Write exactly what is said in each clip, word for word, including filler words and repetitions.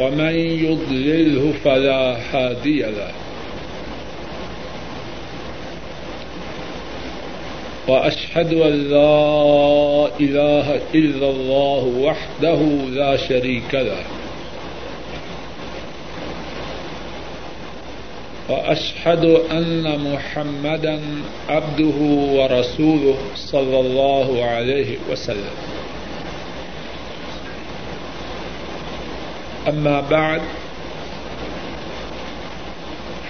ومن يضلله فلا هادي له وأشهد أن لا إله إلا الله وحده لا شريك له وأشهد أن محمدا عبده ورسوله صلى الله عليه وسلم أما بعد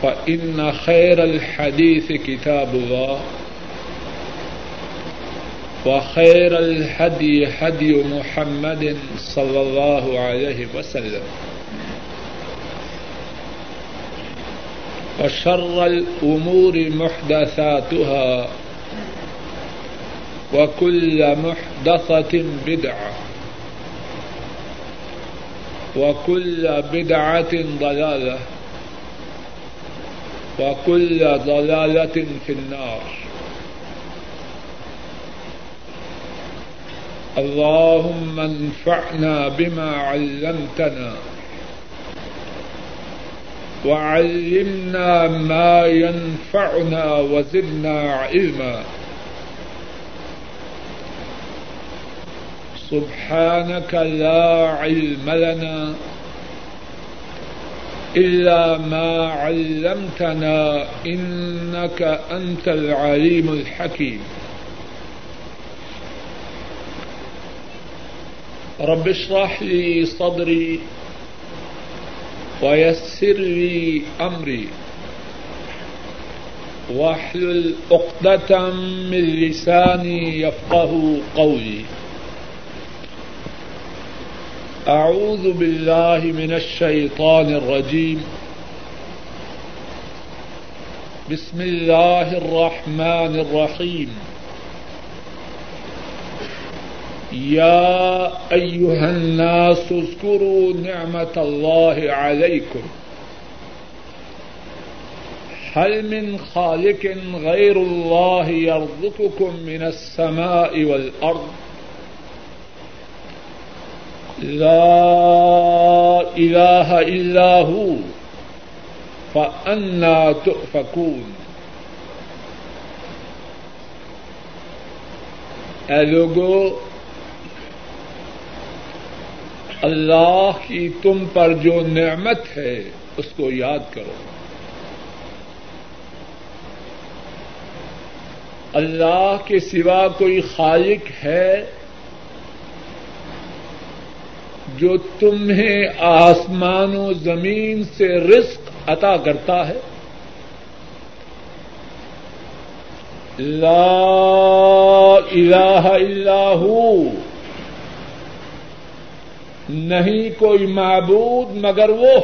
فإن خير الحديث كتاب الله وخير الهدي هدي محمد صلى الله عليه وسلم وشر الأمور محدثاتها وكل محدثة بدعة وكل بدعة ضلالة وكل ضلالة في النار. اللهم انفعنا بما علمتنا وعلمنا ما ينفعنا وزدنا علما. سبحانك لا علم لنا إلا ما علمتنا إنك أنت العليم الحكيم. رب اشرح لي صدري ويسر لي أمري واحلل عقدة من لساني يفقهوا قولي. أعوذ بالله من الشيطان الرجيم. بسم الله الرحمن الرحيم. یا ایہا الناس اذکروا نعمت اللہ علیکم هل من خالق غیر اللہ یرزقکم من السماء والارض لا الہ الا هو فأنیٰ تؤفکون. اے لوگو، اللہ کی تم پر جو نعمت ہے اس کو یاد کرو. اللہ کے سوا کوئی خالق ہے جو تمہیں آسمان و زمین سے رزق عطا کرتا ہے؟ لا الہ الا ہو، نہیں کوئی معبود مگر وہ.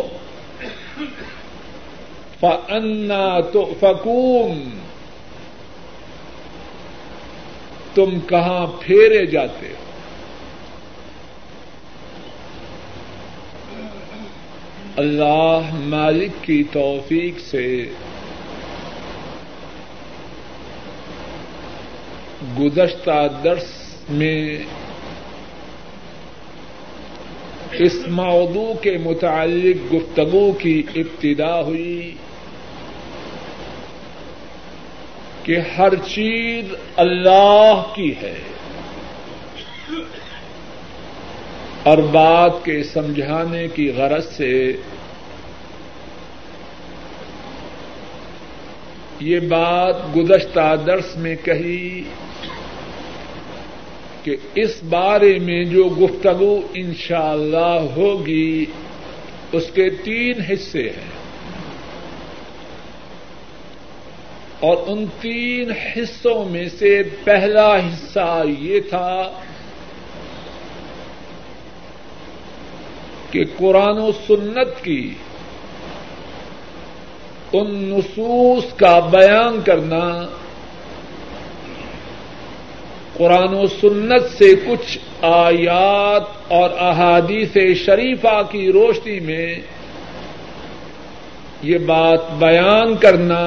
فَأَنَّا تُؤْفَكُونَ، تم کہاں پھیرے جاتے ہو؟ اللہ مالک کی توفیق سے گزشتہ درس میں اس موضوع کے متعلق گفتگو کی ابتدا ہوئی کہ ہر چیز اللہ کی ہے، اور بات کے سمجھانے کی غرض سے یہ بات گزشتہ درس میں کہی کہ اس بارے میں جو گفتگو انشاءاللہ ہوگی اس کے تین حصے ہیں، اور ان تین حصوں میں سے پہلا حصہ یہ تھا کہ قرآن و سنت کی ان نصوص کا بیان کرنا قرآن و سنت سے کچھ آیات اور احادیث شریفہ کی روشنی میں یہ بات بیان کرنا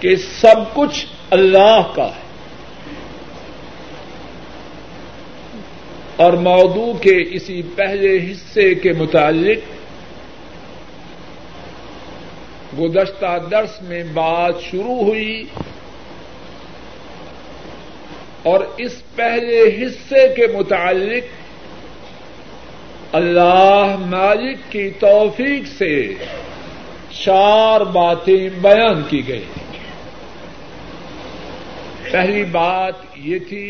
کہ سب کچھ اللہ کا ہے اور موضوع کے اسی پہلے حصے کے متعلق گزشتہ درس میں بات شروع ہوئی اور اس پہلے حصے کے متعلق اللہ مالک کی توفیق سے چار باتیں بیان کی گئی. پہلی بات یہ تھی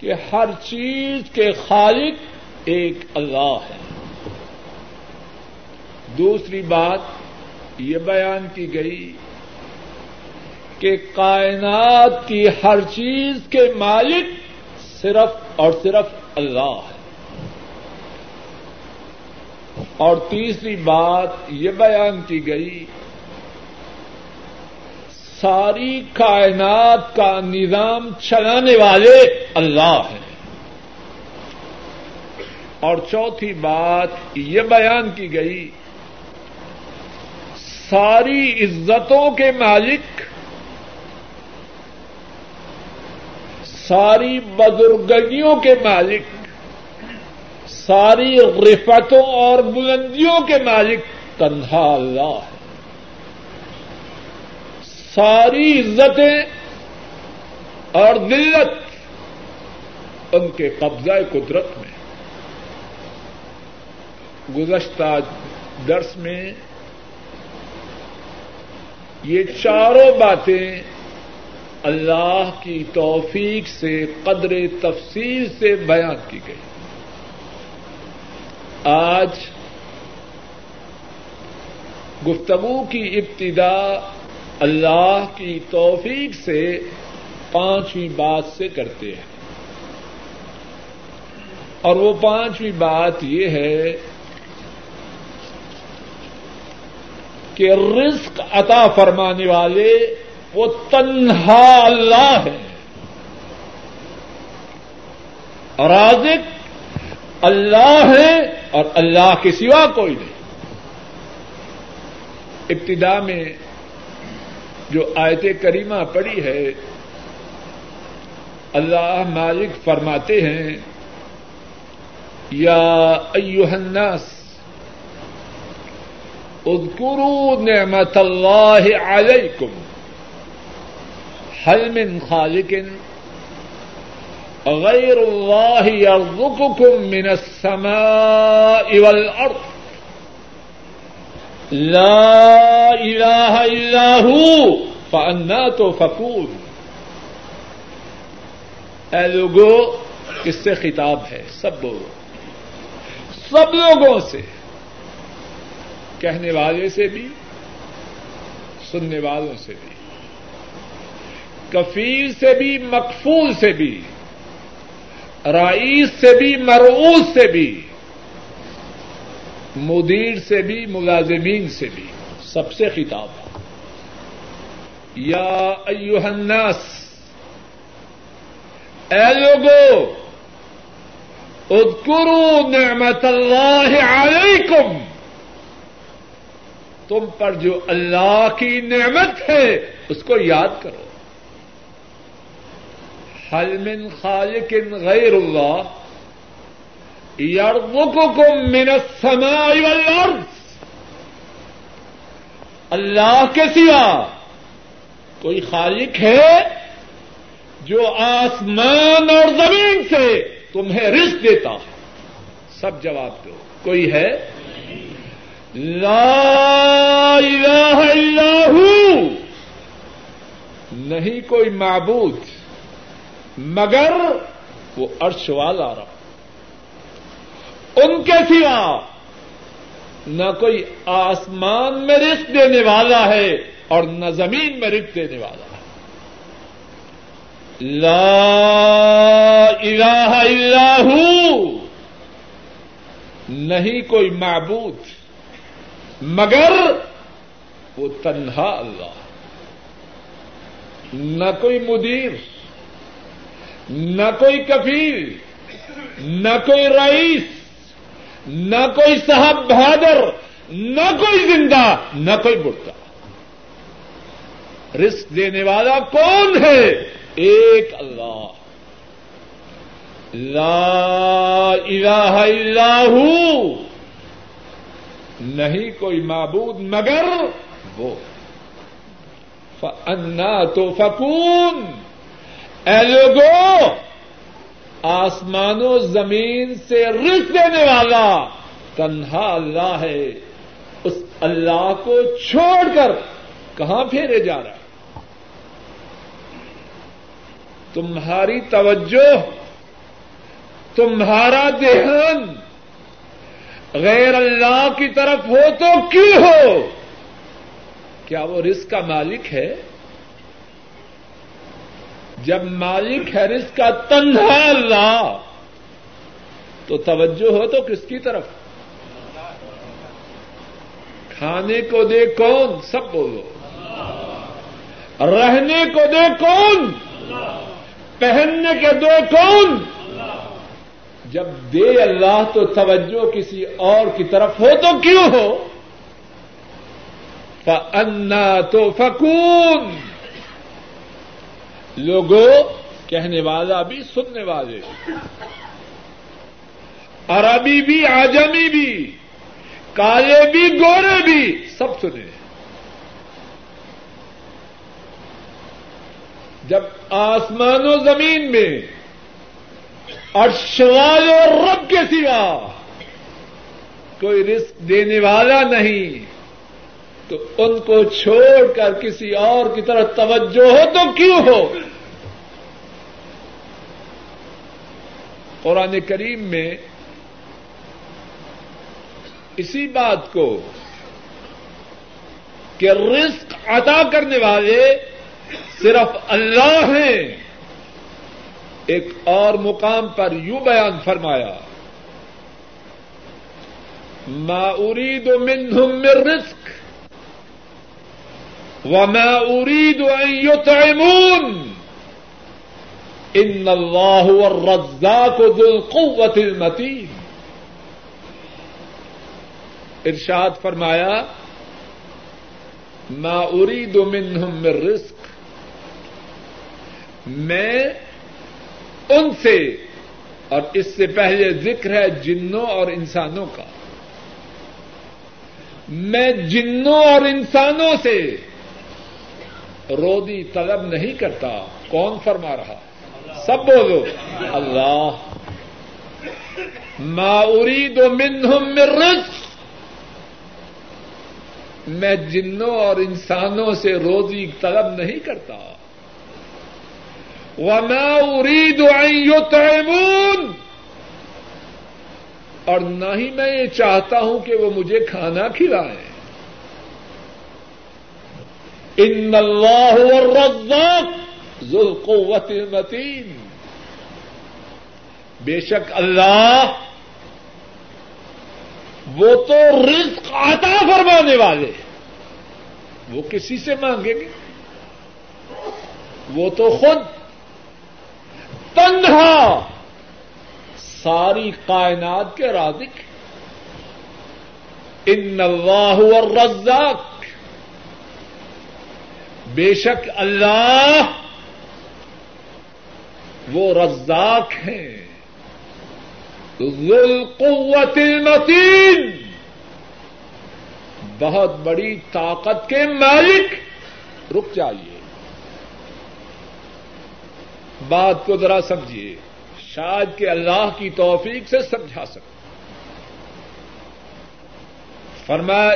کہ ہر چیز کے خالق ایک اللہ ہے. دوسری بات یہ بیان کی گئی کہ کائنات کی ہر چیز کے مالک صرف اور صرف اللہ ہے. اور تیسری بات یہ بیان کی گئی ساری کائنات کا نظام چلانے والے اللہ ہیں. اور چوتھی بات یہ بیان کی گئی ساری عزتوں کے مالک، ساری بزرگیوں کے مالک، ساری رفتوں اور بلندیوں کے مالک تنہا اللہ ہے. ساری عزتیں اور ذلت ان کے قبضہ قدرت میں. گزشتہ درس میں یہ چاروں باتیں اللہ کی توفیق سے قدر تفصیل سے بیان کی گئی. آج گفتگو کی ابتدا اللہ کی توفیق سے پانچویں بات سے کرتے ہیں اور وہ پانچویں بات یہ ہے کہ رزق عطا فرمانے والے وہ تنہا اللہ ہے. رازق اللہ ہے اور اللہ کے سوا کوئی نہیں. ابتدا میں جو آیت کریمہ پڑی ہے اللہ مالک فرماتے ہیں یا ایہا الناس اذکروا نعمت اللہ علیکم هل من خالق غیر اللہ یرزقکم من السماء والارض لا الہ الا ہو فانا تؤفکون. اے لوگو، اس سے خطاب ہے سب لوگوں سب لوگوں سے، کہنے والے سے بھی سننے والوں سے بھی، کفیل سے بھی مکفول سے بھی، رئیس سے بھی مرعوس سے بھی، مدیر سے بھی، ملازمین سے بھی، سب سے خطاب ہے. یا ایہا الناس، اے لوگو، اذکروا نعمت اللہ علیکم، تم پر جو اللہ کی نعمت ہے اس کو یاد کرو. هل من خالق غیر اللہ یرزقکم من السماء والارض، اللہ کے سوا کوئی خالق ہے جو آسمان اور زمین سے تمہیں رزق دیتا ہے؟ سب جواب دو، کوئی ہے؟ لا الہ الا ہو، نہیں کوئی معبود مگر وہ عرش والا رب، ان کے سوا نہ کوئی آسمان میں رزق دینے والا ہے اور نہ زمین میں رزق دینے والا ہے. لا الہ الا ہو، نہیں کوئی معبود مگر وہ تنہا اللہ، نہ کوئی مدیر، نہ کوئی کفیل، نہ کوئی رئیس، نہ کوئی صاحب بہادر، نہ کوئی زندہ، نہ کوئی مردہ۔ رزق دینے والا کون ہے؟ ایک اللہ، لا الہ الا ہو، نہیں کوئی معبود مگر وہ۔ فأنا تؤفکون، اے لوگو آسمان و زمین سے رزق دینے والا تنہا اللہ ہے، اس اللہ کو چھوڑ کر کہاں پھیرے جا رہا ہے؟ تمہاری توجہ، تمہارا دھیان غیر اللہ کی طرف ہو تو کیوں ہو؟ کیا وہ رزق کا مالک ہے؟ جب مالک ہے رزق کا تنہا اللہ، تو توجہ ہو تو کس کی طرف؟ کھانے کو دے کون؟ سب بولو۔ رہنے کو دے کون؟ پہننے کے دے کون؟ جب دے اللہ تو توجہ کسی اور کی طرف ہو تو کیوں ہو؟ فَأَنَّا تُؤْفَكُونَ، لوگوں، کہنے والا بھی سننے والے، عربی بھی عجمی بھی، کالے بھی گورے بھی، سب سنے۔ جب آسمان و زمین میں عرش والے رب کے سوا کوئی رزق دینے والا نہیں، تو ان کو چھوڑ کر کسی اور کی طرف توجہ ہو تو کیوں ہو؟ قرآن کریم میں اسی بات کو کہ رزق عطا کرنے والے صرف اللہ ہیں، ایک اور مقام پر یوں بیان فرمایا، ما ارید منہم من رزق وما ارید ان یطعمون ان اللہ هو الرزاق ذو القوة المتین۔ ارشاد فرمایا ما ارید منہم من رزق، میں ان سے، اور اس سے پہلے ذکر ہے جنوں اور انسانوں کا، میں جنوں اور انسانوں سے روزی طلب نہیں کرتا۔ کون فرما رہا؟ سب بولو اللہ۔ ما ارید منہم من رزق، میں جنوں اور انسانوں سے روزی طلب نہیں کرتا، وَمَا أُرِيدُ أَن يُطْعِمُونَ، اور نہ ہی میں یہ چاہتا ہوں کہ وہ مجھے کھانا کھلائیں، إِنَّ اللَّهَ هُوَ الرَّزَّاقُ ذُو الْقُوَّةِ الْمَتِينُ، بے شک اللہ وہ تو رزق عطا فرمانے والے، وہ کسی سے مانگیں گے؟ وہ تو خود تنہا ساری کائنات کے رازق، ان اللہ هو الرزاق، بے شک اللہ وہ رزاق ہیں، ذو القوة المتین، بہت بڑی طاقت کے مالک۔ رک جائیے، بات کو ذرا سمجھیے، شاید کہ اللہ کی توفیق سے سمجھا سکوں۔ فرمایا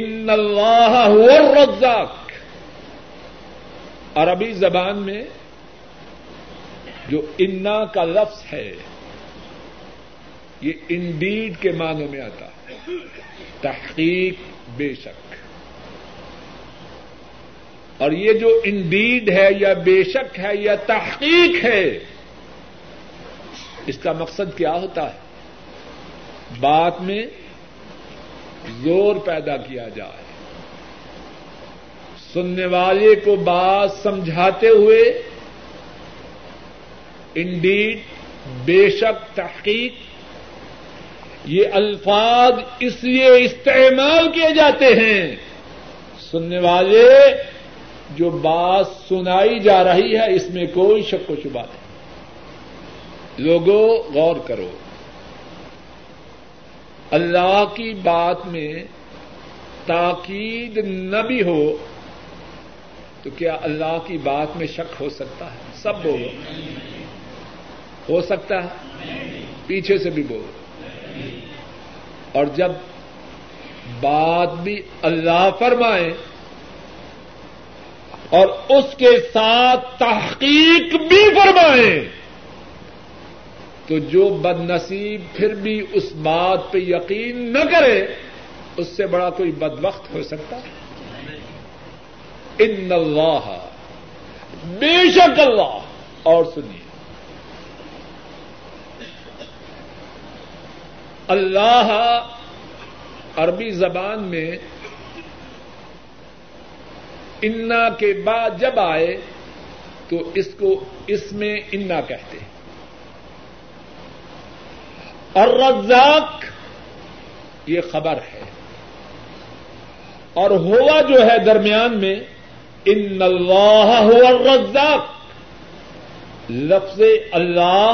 ان اللہ هو الرزاق، عربی زبان میں جو انا کا لفظ ہے یہ انڈیڈ کے معنوں میں آتا ہے، تحقیق، بے شک، اور یہ جو انڈیڈ ہے یا بے شک ہے یا تحقیق ہے، اس کا مقصد کیا ہوتا ہے؟ بات میں زور پیدا کیا جائے، سننے والے کو بات سمجھاتے ہوئے انڈیڈ، بے شک، تحقیق، یہ الفاظ اس لیے استعمال کیے جاتے ہیں سننے والے جو بات سنائی جا رہی ہے اس میں کوئی شک و شبہ نہیں۔ لوگوں غور کرو، اللہ کی بات میں تاکید نہ بھی ہو تو کیا اللہ کی بات میں شک ہو سکتا ہے؟ سب بولو، ہو سکتا ہے؟ پیچھے سے بھی بولو۔ اور جب بات بھی اللہ فرمائے اور اس کے ساتھ تحقیق بھی فرمائے تو جو بد نصیب پھر بھی اس بات پہ یقین نہ کرے اس سے بڑا کوئی بدبخت ہو سکتا ہے؟ ان اللہ، بے شک اللہ۔ اور سنیے، اللہ عربی زبان میں انا کے بعد جب آئے تو اس کو اس میں انا کہتے ہیں۔ اور رزاق یہ خبر ہے، اور ہوا جو ہے درمیان میں، ان اللہ ہوا الرزاق۔ لفظ اللہ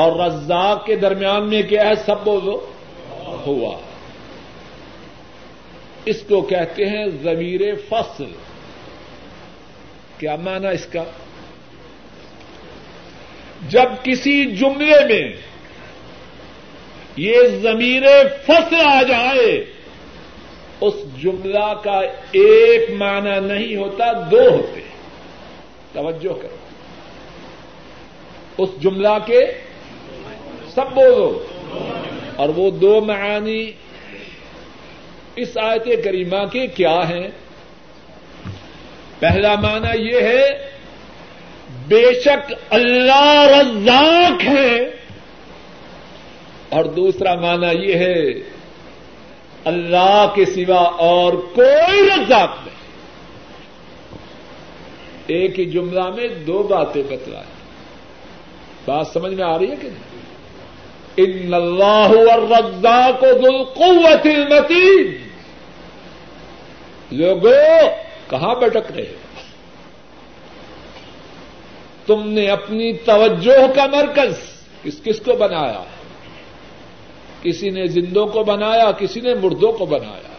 اور رزاق کے درمیان میں کیا ہے؟ سب بولو، ہوا۔ اس کو کہتے ہیں ضمیر فصل۔ کیا معنی اس کا؟ جب کسی جملے میں یہ ضمیر فصل آ جائے اس جملہ کا ایک معنی نہیں ہوتا، دو ہوتے ہیں۔ توجہ کرو، اس جملہ کے سب بولو، اور وہ دو معانی اس آیت کریمہ کے کیا ہیں؟ پہلا معنی یہ ہے بے شک اللہ رزاق ہے، اور دوسرا معنی یہ ہے اللہ کے سوا اور کوئی رزاق نہیں۔ ایک ہی جملہ میں دو باتیں بتلائیں، بات سمجھ میں آ رہی ہے کہ نہیں؟ ان اللہ هو الرزاق ذو القوة المتین۔ لوگوں کہاں بھٹک رہے ہو؟ تم نے اپنی توجہ کا مرکز کس کس کو بنایا؟ کسی نے زندوں کو بنایا، کسی نے مردوں کو بنایا،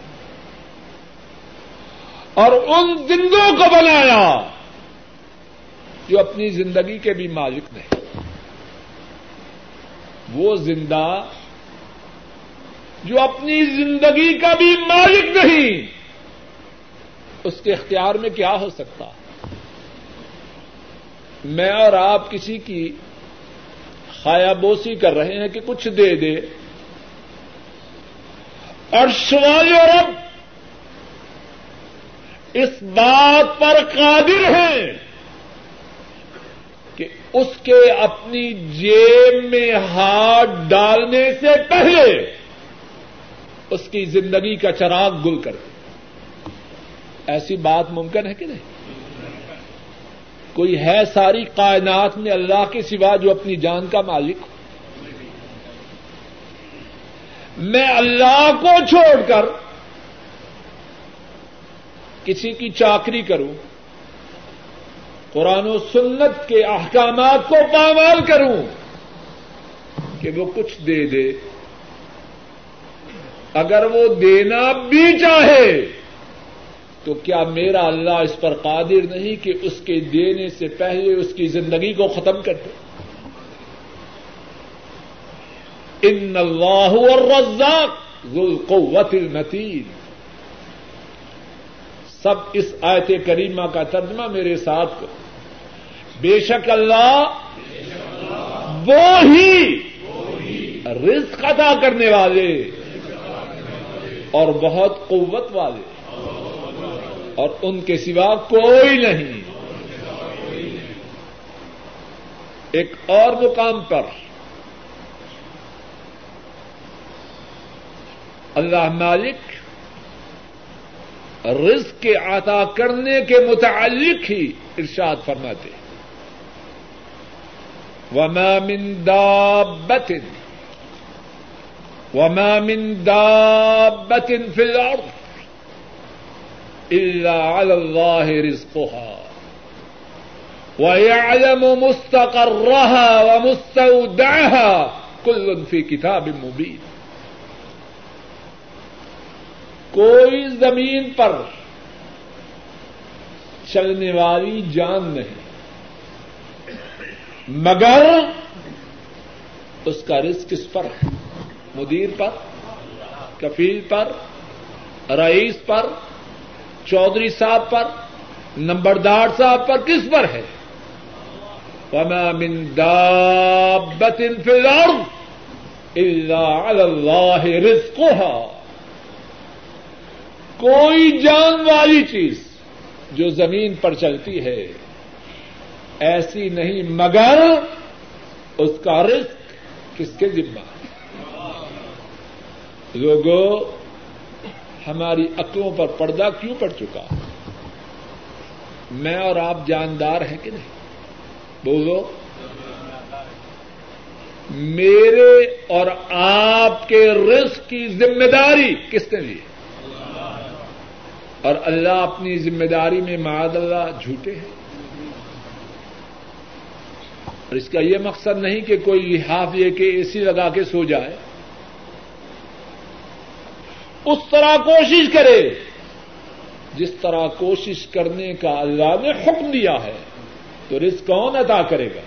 اور ان زندوں کو بنایا جو اپنی زندگی کے بھی مالک نہیں۔ وہ زندہ جو اپنی زندگی کا بھی مالک نہیں، اس کے اختیار میں کیا ہو سکتا؟ میں اور آپ کسی کی خیابوسی کر رہے ہیں کہ کچھ دے دے، عرش والے رب اس بات پر قادر ہیں کہ اس کے اپنی جیب میں ہاتھ ڈالنے سے پہلے اس کی زندگی کا چراغ گل کر دے۔ ایسی بات ممکن ہے کہ نہیں؟ کوئی ہے ساری کائنات میں اللہ کے سوا جو اپنی جان کا مالک ہو؟ میں اللہ کو چھوڑ کر کسی کی چاکری کروں، قرآن و سنت کے احکامات کو پامال کروں کہ وہ کچھ دے دے، اگر وہ دینا بھی چاہے تو کیا میرا اللہ اس پر قادر نہیں کہ اس کے دینے سے پہلے اس کی زندگی کو ختم کر دے؟ ان اللہ هو الرزاق ذو القوة المتین۔ سب اس آیت کریمہ کا ترجمہ میرے ساتھ کو، بے شک اللہ وہی رزق عطا کرنے والے اور بہت قوت والے، اور ان کے سوا کوئی نہیں۔ ایک اور مقام پر اللہ مالک رزق کے عطا کرنے کے متعلق ہی ارشاد فرماتے ہیں وما من دابة وما من دابة في الارض الا على اللہ رزقها وَيَعْلَمُ مُسْتَقَرَّهَا وَمُسْتَوْدَعَهَا كُلٌّ فِي كِتَابٍ مُبِينٍ. کوئی زمین پر چلنے والی جان نہیں مگر اس کا رزق کس پر ہے؟ مدیر پر، کفیل پر، رئیس پر، چودھری صاحب پر، نمبردار صاحب پر، کس پر ہے؟ وَمَا مِن دَابَّةٍ فِي الْأَرْضِ إِلَّا عَلَى اللَّهِ رِزْقُهَا. کوئی جان والی چیز جو زمین پر چلتی ہے ایسی نہیں مگر اس کا رزق کس کے ذمہ ہے. لوگوں، ہماری عقلوں پر پردہ کیوں پڑ چکا؟ میں اور آپ جاندار ہیں کہ نہیں؟ بولو. میرے اور آپ کے رزق کی ذمہ داری کس نے لی؟ اور اللہ اپنی ذمہ داری میں معاذ اللہ جھوٹے ہیں. اور اس کا یہ مقصد نہیں کہ کوئی لحاف لے کے اے سی لگا کے سو جائے. اس طرح کوشش کرے جس طرح کوشش کرنے کا اللہ نے حکم دیا ہے. تو رزق کون عطا کرے گا؟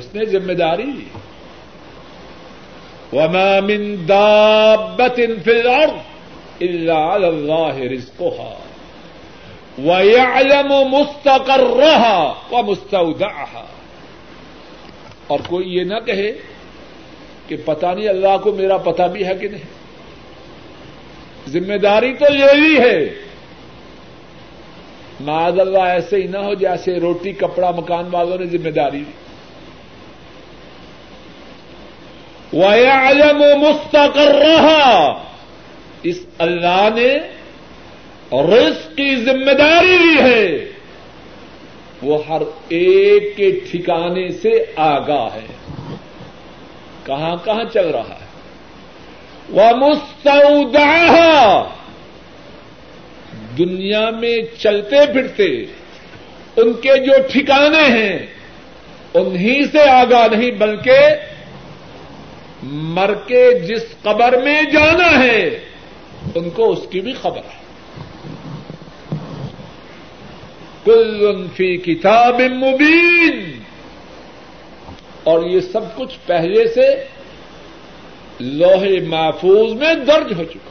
اس نے ذمہ داری لی. وَمَا مِن دَابَّةٍ فِي الْأَرْضِ إِلَّا عَلَى اللَّهِ رِزْقُهَا وَيَعْلَمُ مُسْتَقَرَّهَا وَمُسْتَوْدَعَهَا. اور کوئی یہ نہ کہے کہ پتہ نہیں اللہ کو میرا پتہ بھی ہے کہ نہیں. ذمہ داری تو یہ ہی ہے. معاذ اللہ ایسے ہی نہ ہو جیسے روٹی کپڑا مکان والوں نے ذمہ داری دی. وَيَعْلَمُ مُسْتَقَرَّهَا. اس اللہ نے رزق کی ذمہ داری لی ہے. وہ ہر ایک کے ٹھکانے سے آگاہ ہے، کہاں کہاں چل رہا ہے. وَمُسْتَوْدَعَهَا. دنیا میں چلتے پھرتے ان کے جو ٹھکانے ہیں انہی سے آگاہ نہیں بلکہ مر کے جس قبر میں جانا ہے ان کو اس کی بھی خبر ہے. کل فی کتاب مبین. اور یہ سب کچھ پہلے سے لوح محفوظ میں درج ہو چکا.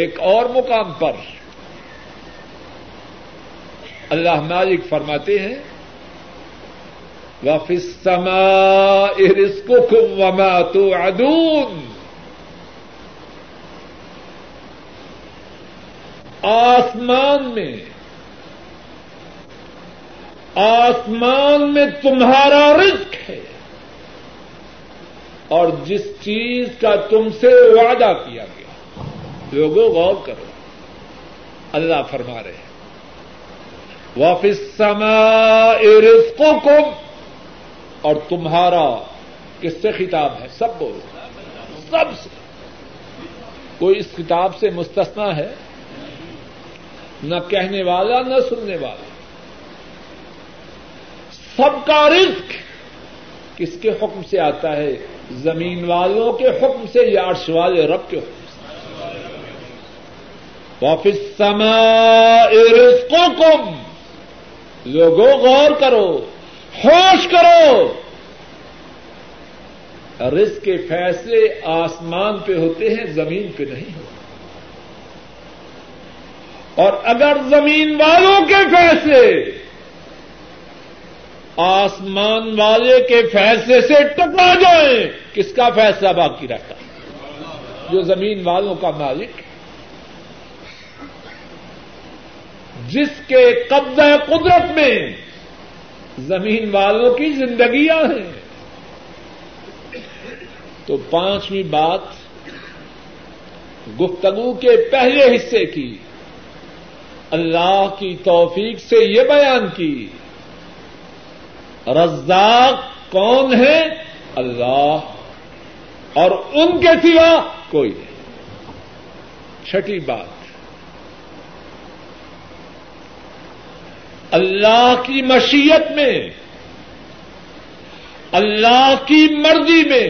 ایک اور مقام پر اللہ مالک فرماتے ہیں وَفِي السَّمَاءِ رِزْقُكُمْ وَمَا تُوعَدُونَ. آسمان میں آسمان میں تمہارا رزق ہے اور جس چیز کا تم سے وعدہ کیا گیا. لوگوں غور کرو، اللہ فرما رہے ہیں وَفِي السَّمَاءِ رِزْقُكُمْ. اور تمہارا کس سے خطاب ہے؟ سب بولو، سب سے. کوئی اس خطاب سے مستثنا ہے؟ نہ کہنے والا نہ سننے والا. سب کا رزق کس کے حکم سے آتا ہے؟ زمین والوں کے حکم سے یا عرش والے رب کے حکم؟ وَفِي السَّمَاءِ رِزْقُكُمْ. لوگوں غور کرو، ہوش کرو. رزق کے فیصلے آسمان پہ ہوتے ہیں، زمین پہ نہیں ہوتے. اور اگر زمین والوں کے فیصلے آسمان والے کے فیصلے سے ٹکرا جائیں، کس کا فیصلہ باقی رہتا؟ جو زمین والوں کا مالک، جس کے قبضہ قدرت میں زمین والوں کی زندگیاں ہیں. تو پانچویں بات گفتگو کے پہلے حصے کی اللہ کی توفیق سے یہ بیان کی رزاق کون ہے؟ اللہ، اور ان کے سوا کوئی نہیں۔ چھٹی بات، اللہ کی مشیت میں، اللہ کی مرضی میں،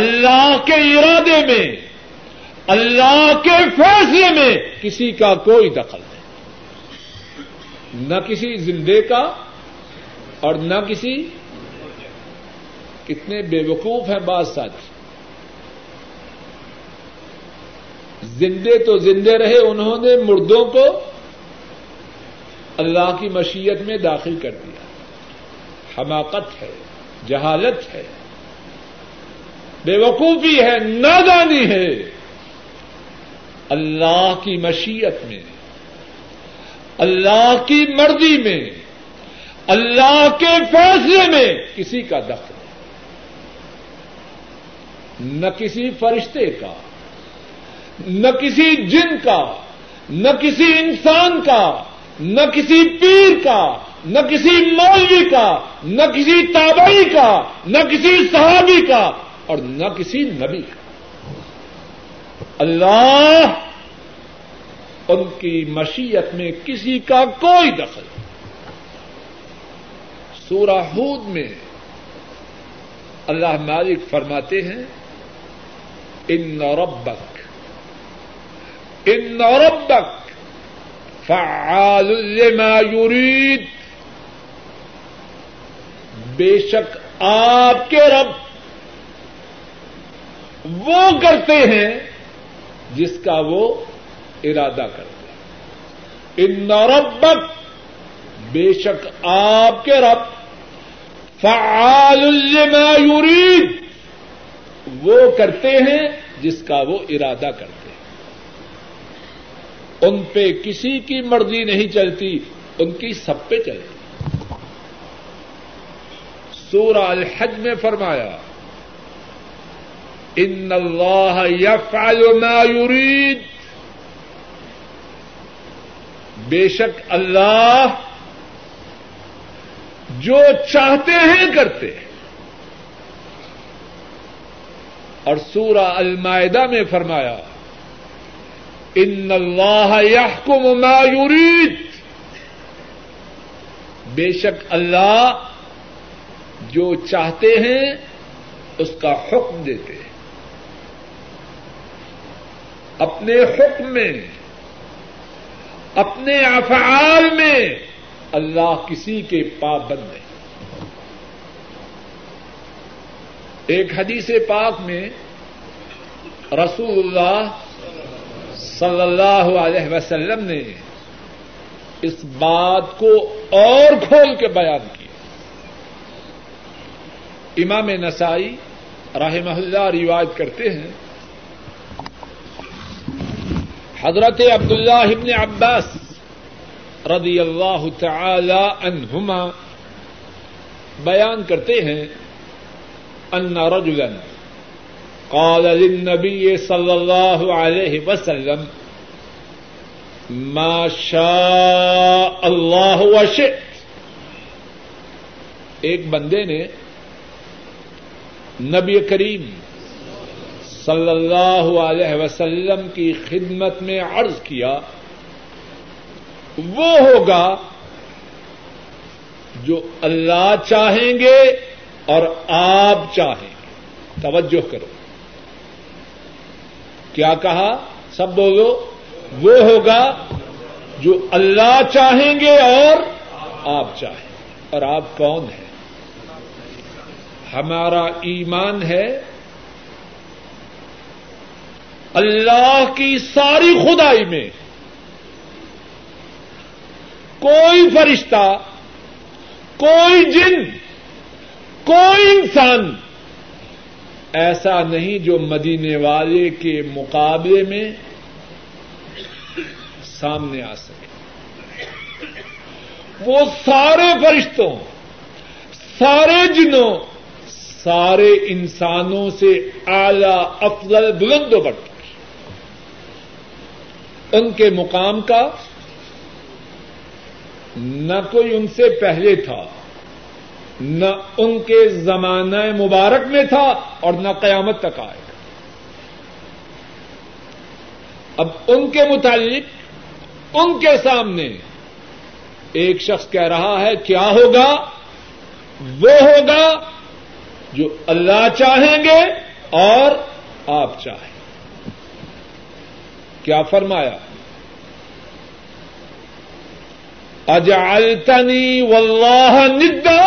اللہ کے ارادے میں، اللہ کے فیصلے میں کسی کا کوئی دخل نہیں، نہ کسی زندے کا اور نہ کسی۔ کتنے بے وقوف ہیں بات سچ، زندے تو زندے رہے، انہوں نے مردوں کو اللہ کی مشیت میں داخل کر دیا۔ حماقت ہے، جہالت ہے، بے وقوفی ہے، نادانی ہے۔ اللہ کی مشیت میں، اللہ کی مرضی میں، اللہ کے فیصلے میں کسی کا دخل نہیں، نہ کسی فرشتے کا، نہ کسی جن کا، نہ کسی انسان کا، نہ کسی پیر کا، نہ کسی مولوی کا، نہ کسی تابعی کا، نہ کسی صحابی کا، اور نہ کسی نبی کا۔ اللہ ان کی مشیت میں کسی کا کوئی دخل نہیں۔ سورہ ہود میں اللہ مالک فرماتے ہیں ان ربک ان ربک فعال لما یرید، بے شک آپ کے رب وہ کرتے ہیں جس کا وہ ارادہ کرتے ہیں۔ ان ربک، بے شک آپ کے رب فعال لما یرید، وہ کرتے ہیں جس کا وہ ارادہ کرتے ہیں۔ ان پہ کسی کی مرضی نہیں چلتی، ان کی سب پہ چلتی۔ سورہ الحج میں فرمایا ان اللہ یفعل ما یرید، بے شک اللہ جو چاہتے ہیں کرتے ہیں۔ اور سورہ المائدہ میں فرمایا ان اللہ یحکم ما یرید، بے شک اللہ جو چاہتے ہیں اس کا حکم دیتے ہیں۔ اپنے حکم میں، اپنے افعال میں اللہ کسی کے پابند نہیں۔ ایک حدیث پاک میں رسول اللہ صلی اللہ علیہ وسلم نے اس بات کو اور کھول کے بیان کیا۔ امام نسائی رحمہ اللہ روایت کرتے ہیں حضرت عبداللہ ابن عباس رضی اللہ تعالی عنہما بیان کرتے ہیں ان رجلا قال للنبي صلى الله عليه وسلم ما شاء الله وشئت، ایک بندے نے نبی کریم صلی اللہ علیہ وسلم کی خدمت میں عرض کیا وہ ہوگا جو اللہ چاہیں گے اور آپ چاہیں گے۔ توجہ کرو، کیا کہا؟ سب بولو، وہ ہوگا جو اللہ چاہیں گے اور آپ چاہیں گے۔ اور آپ کون ہیں؟ ہمارا ایمان ہے اللہ کی ساری خدائی میں، کوئی فرشتہ، کوئی جن، کوئی انسان ایسا نہیں جو مدینے والے کے مقابلے میں سامنے آ سکے۔ وہ سارے فرشتوں، سارے جنوں، سارے انسانوں سے اعلی، افضل، بلند و برتر۔ ان کے مقام کا نہ کوئی ان سے پہلے تھا، نہ ان کے زمانہ مبارک میں تھا، اور نہ قیامت تک آئے گا۔ اب ان کے متعلق ان کے سامنے ایک شخص کہہ رہا ہے کیا ہوگا؟ وہ ہوگا جو اللہ چاہیں گے اور آپ چاہیں۔ کیا فرمایا؟ اجعلتنی واللہ ندا،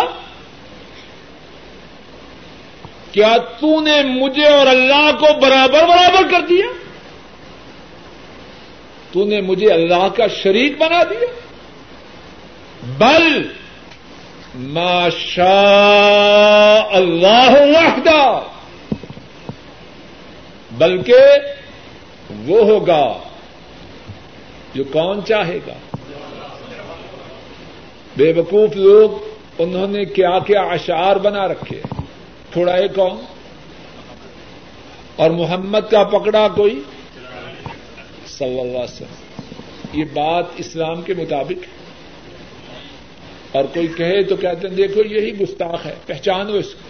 کیا تو نے مجھے اور اللہ کو برابر برابر کر دیا؟ تو نے مجھے اللہ کا شریک بنا دیا؟ بل ما شاء اللہ وحدہ، بلکہ وہ ہوگا جو کون چاہے گا۔ بے وقوف لوگ انہوں نے کیا کیا اشعار بنا رکھے، تھوڑا یہ کون اور محمد کا پکڑا کوئی صلی اللہ علیہ وسلم۔ یہ بات اسلام کے مطابق ہے، اور کوئی کہے تو کہتے ہیں دیکھو یہی گستاخ ہے، پہچانو اس کو۔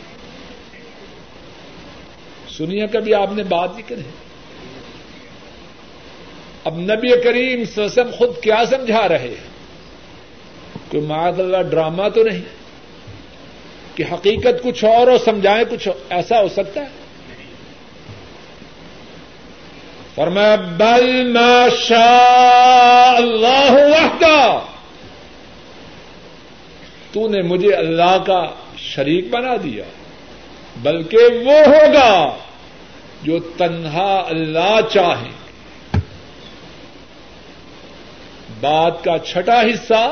سنیے کبھی آپ نے بات نہیں کری۔ اب نبی کریم صلی اللہ علیہ وسلم خود کیا سمجھا رہے ہیں؟ کوئی معاذ اللہ ڈرامہ تو نہیں کہ حقیقت کچھ اور اور سمجھائیں کچھ اور، ایسا ہو سکتا ہے؟ فرمایا بل ما شاء اللہ وحدہ، تو نے مجھے اللہ کا شریک بنا دیا، بلکہ وہ ہوگا جو تنہا اللہ چاہے۔ بات کا چھٹا حصہ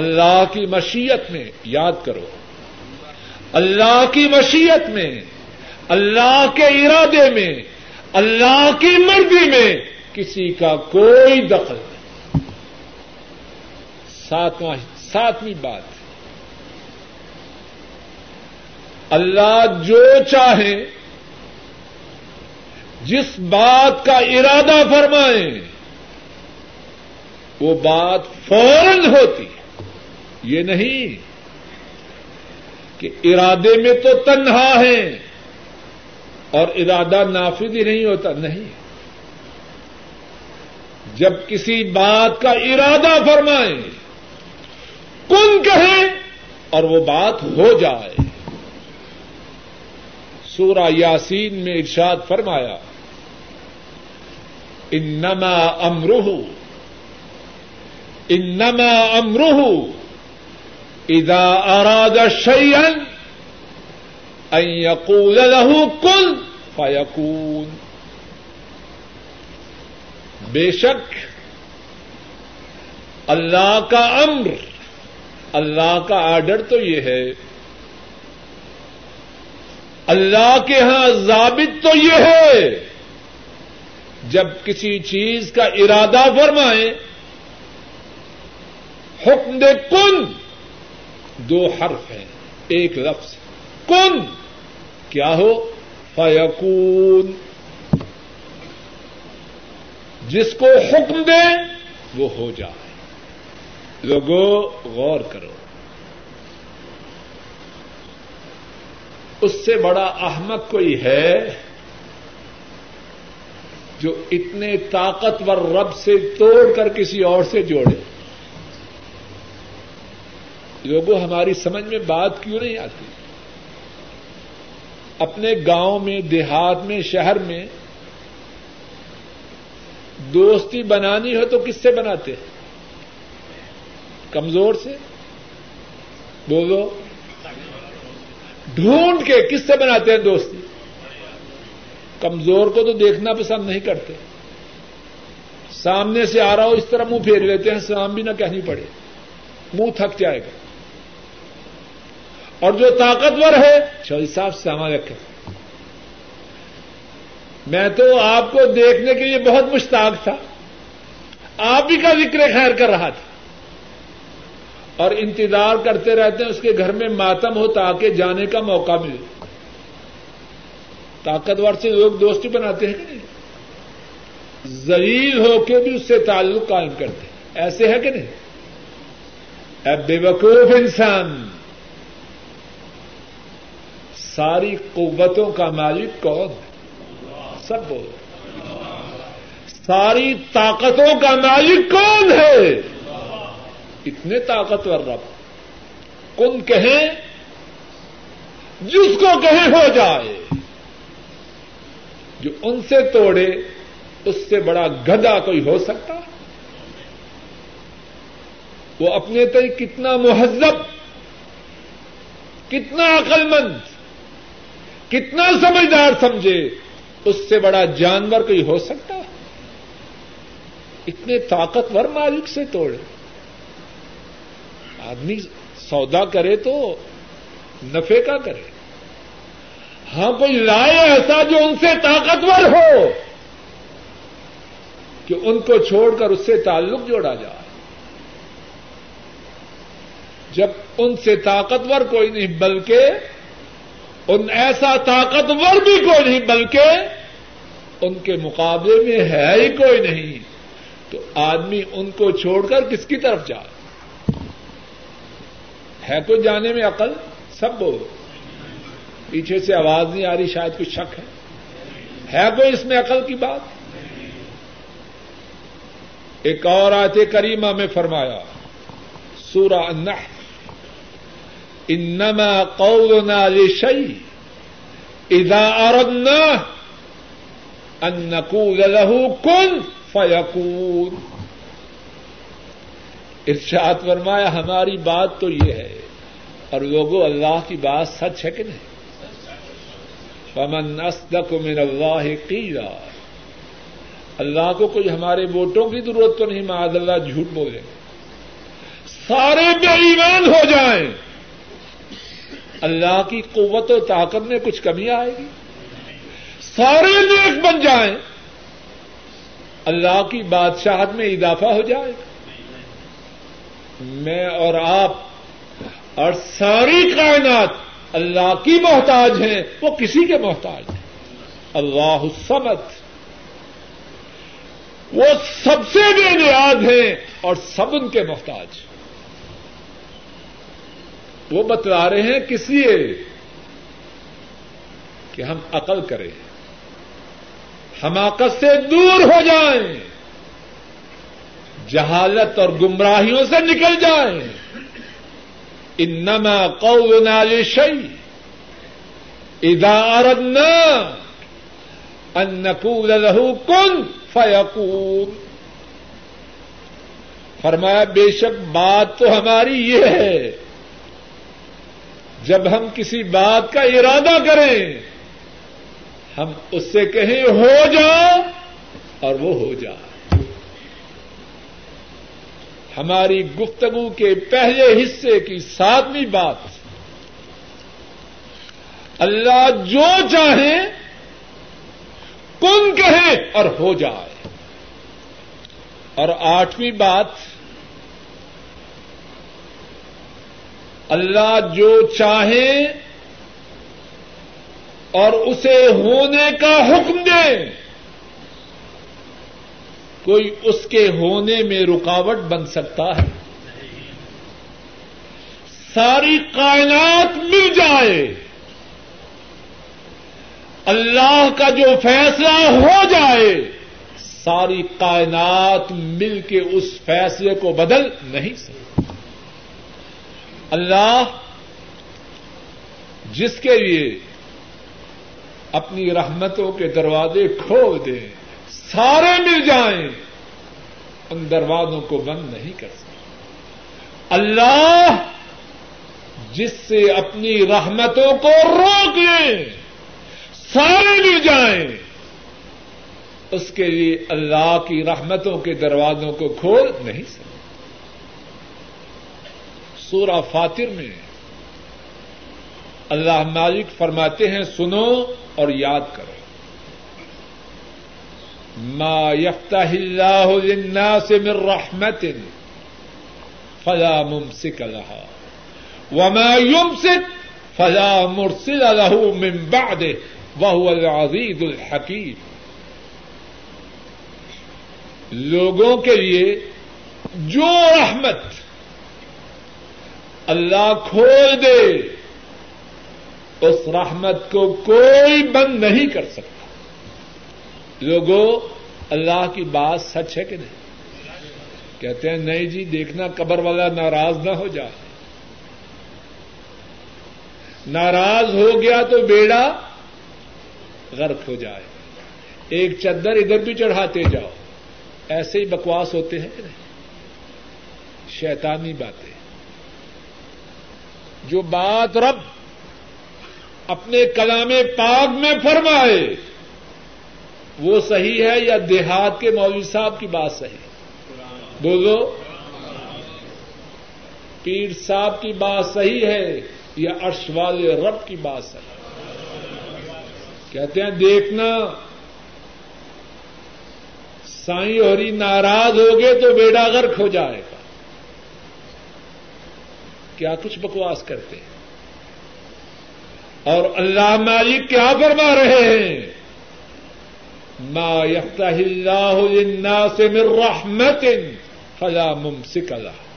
اللہ کی مشیت میں، یاد کرو اللہ کی مشیت میں، اللہ کے ارادے میں، اللہ کی مرضی میں کسی کا کوئی دخل نہیں۔ ساتواں ساتویں بات، اللہ جو چاہے، جس بات کا ارادہ فرمائے وہ بات فوراً ہوتی ہے۔ یہ نہیں کہ ارادے میں تو تنہا ہے اور ارادہ نافذ ہی نہیں ہوتا، نہیں۔ جب کسی بات کا ارادہ فرمائے، کن کہے اور وہ بات ہو جائے۔ سورہ یاسین میں ارشاد فرمایا انما امرہ انما امرہ اذا اراد شیئا ان یقول لہ کن فیکون۔ بے شک اللہ کا امر، اللہ کا آرڈر تو یہ ہے، اللہ کے ہاں ضابط تو یہ ہے جب کسی چیز کا ارادہ فرمائے، حکم دے کن، دو حرف ہیں ایک لفظ، کن کیا ہو، فیکون۔ جس کو حکم دے وہ ہو جائے۔ لوگوں غور کرو، اس سے بڑا احمق کوئی ہے جو اتنے طاقتور رب سے توڑ کر کسی اور سے جوڑے؟ لوگوں ہماری سمجھ میں بات کیوں نہیں آتی؟ اپنے گاؤں میں، دیہات میں، شہر میں دوستی بنانی ہو تو کس سے بناتے ہیں؟ کمزور سے؟ بولو، ڈھونڈ کے کس سے بناتے ہیں دوستی؟ کمزور کو تو دیکھنا پسند نہیں کرتے، سامنے سے آ رہا ہو اس طرح منہ پھیر لیتے ہیں، سلام بھی نہ کہنی پڑے، منہ تھک جائے گا۔ اور جو طاقتور ہے، شاہی صاحب سامان رکھے، میں تو آپ کو دیکھنے کے لیے بہت مشتاق تھا، آپ ہی کا ذکر خیر کر رہا تھا، اور انتظار کرتے رہتے ہیں اس کے گھر میں ماتم ہو تاکہ جانے کا موقع ملے۔ طاقتور سے لوگ دوستی بناتے ہیں کہ نہیں؟ ذلیل ہو کے بھی اس سے تعلق قائم کرتے ہیں. ایسے ہے کہ نہیں؟ اے بے وقوف انسان، ساری قوتوں کا مالک کون ہے؟ سب بول. ساری طاقتوں کا مالک کون ہے؟ اتنے طاقتور رب. کن کہیں، جس کو کہیں ہو جائے. جو ان سے توڑے اس سے بڑا گدھا کوئی ہو سکتا؟ وہ اپنے تئیں کتنا مہذب، کتنا عقل مند، کتنا سمجھدار سمجھے، اس سے بڑا جانور کوئی ہو سکتا؟ اتنے طاقتور مالک سے توڑے. آدمی سودا کرے تو نفے کا کرے، ہاں کوئی لائے ایسا جو ان سے طاقتور ہو کہ ان کو چھوڑ کر اس سے تعلق جوڑا جائے. جب ان سے طاقتور کوئی نہیں بلکہ ان ایسا طاقتور بھی کوئی نہیں بلکہ ان کے مقابلے میں ہے ہی کوئی نہیں، تو آدمی ان کو چھوڑ کر کس کی طرف جائے؟ ہے کوئی جانے میں عقل؟ سب بولو. پیچھے سے آواز نہیں آ رہی، شاید کچھ شک ہے. ہے کوئی اس میں عقل کی بات؟ ایک اور آیت کریمہ میں فرمایا، سورہ النحل، انما قولنا لشیء اذا اردناه ان نقول له کن فیکون. ارشاد فرمایا ہماری بات تو یہ ہے، اور لوگوں اللہ کی بات سچ ہے کہ نہیں؟ فمن اصدق من اللہ قیلا. اللہ کو کوئی ہمارے ووٹوں کی ضرورت تو نہیں، معاذ اللہ جھوٹ بولے. سارے بے ایمان ہو جائیں، اللہ کی قوت و طاقت میں کچھ کمی آئے گی؟ سارے نیک بن جائیں، اللہ کی بادشاہت میں اضافہ ہو جائے گا؟ میں اور آپ اور ساری کائنات اللہ کی محتاج ہیں، وہ کسی کے محتاج ہیں. اللہ الصمد، وہ سب سے بے نیاز ہیں اور سب ان کے محتاج. وہ بتلا رہے ہیں کس لیے؟ کہ ہم عقل کریں، حماقت سے دور ہو جائیں، جہالت اور گمراہیوں سے نکل جائیں. انما قولنا لشیء اذا اردنا ان نقول له کن فیقول. فرمایا بے شک بات تو ہماری یہ ہے، جب ہم کسی بات کا ارادہ کریں ہم اس سے کہیں ہو جاؤ اور وہ ہو جائے. ہماری گفتگو کے پہلے حصے کی ساتویں بات، اللہ جو چاہے کن کہے اور ہو جائے. اور آٹھویں بات، اللہ جو چاہے اور اسے ہونے کا حکم دے، کوئی اس کے ہونے میں رکاوٹ بن سکتا ہے؟ ساری کائنات مل جائے، اللہ کا جو فیصلہ ہو جائے، ساری کائنات مل کے اس فیصلے کو بدل نہیں سکتی. اللہ جس کے لیے اپنی رحمتوں کے دروازے کھول دیں، سارے مل جائیں، ان دروازوں کو بند نہیں کر سکتے. اللہ جس سے اپنی رحمتوں کو روک لیں، سارے مل جائیں، اس کے لیے اللہ کی رحمتوں کے دروازوں کو کھول نہیں سکتے. سورہ فاطر میں اللہ مالک فرماتے ہیں، سنو اور یاد کرو، ما یفتح اللہ للناس من رحمت فلا ممسک لها وما یمسک فلا مرسل له من بعده وهو العزیز الحکیم. لوگوں کے لیے جو رحمت اللہ کھول دے اس رحمت کو کوئی بند نہیں کر سکتا. لوگوں اللہ کی بات سچ ہے کہ نہیں؟ کہتے ہیں نہیں جی دیکھنا قبر والا ناراض نہ ہو جائے. ناراض ہو گیا تو بیڑا غرق ہو جائے. ایک چادر ادھر بھی چڑھاتے جاؤ. ایسے ہی بکواس ہوتے ہیں کہ نہیں؟ شیطانی باتیں. جو بات رب اپنے کلام پاک میں فرمائے وہ صحیح ہے یا دیہات کے مولوی صاحب کی بات صحیح ہے؟ بولو پیر صاحب کی بات صحیح ہے یا عرش والے رب کی بات صحیح ہے؟ کہتے ہیں دیکھنا سائیں ہوری ناراض ہو گئے تو بیڑا غرق ہو جائے گا. کیا کچھ بکواس کرتے ہیں. اور اللہ مالک کیا فرما رہے ہیں؟ ما یفتح اللہ للناس من رحمت فلا ممسک لہا.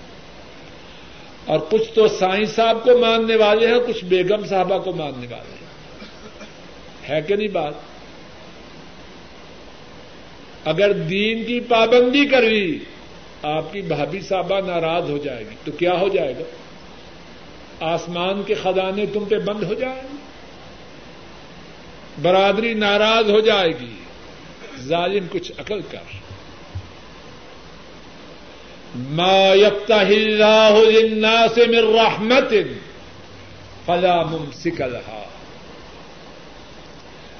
اور کچھ تو سائیں صاحب کو ماننے والے ہیں, کچھ بیگم صاحبہ کو ماننے والے ہیں. ہے کہ نہیں بات؟ اگر دین کی پابندی کر لی آپ کی بھابھی صاحبہ ناراض ہو جائے گی تو کیا ہو جائے گا؟ آسمان کے خزانے تم پہ بند ہو جائیں گے. برادری ناراض ہو جائے گی. ظالم کچھ عقل کر. ما یفتح اللہ للناس من رحمت فلا ممسک لہا.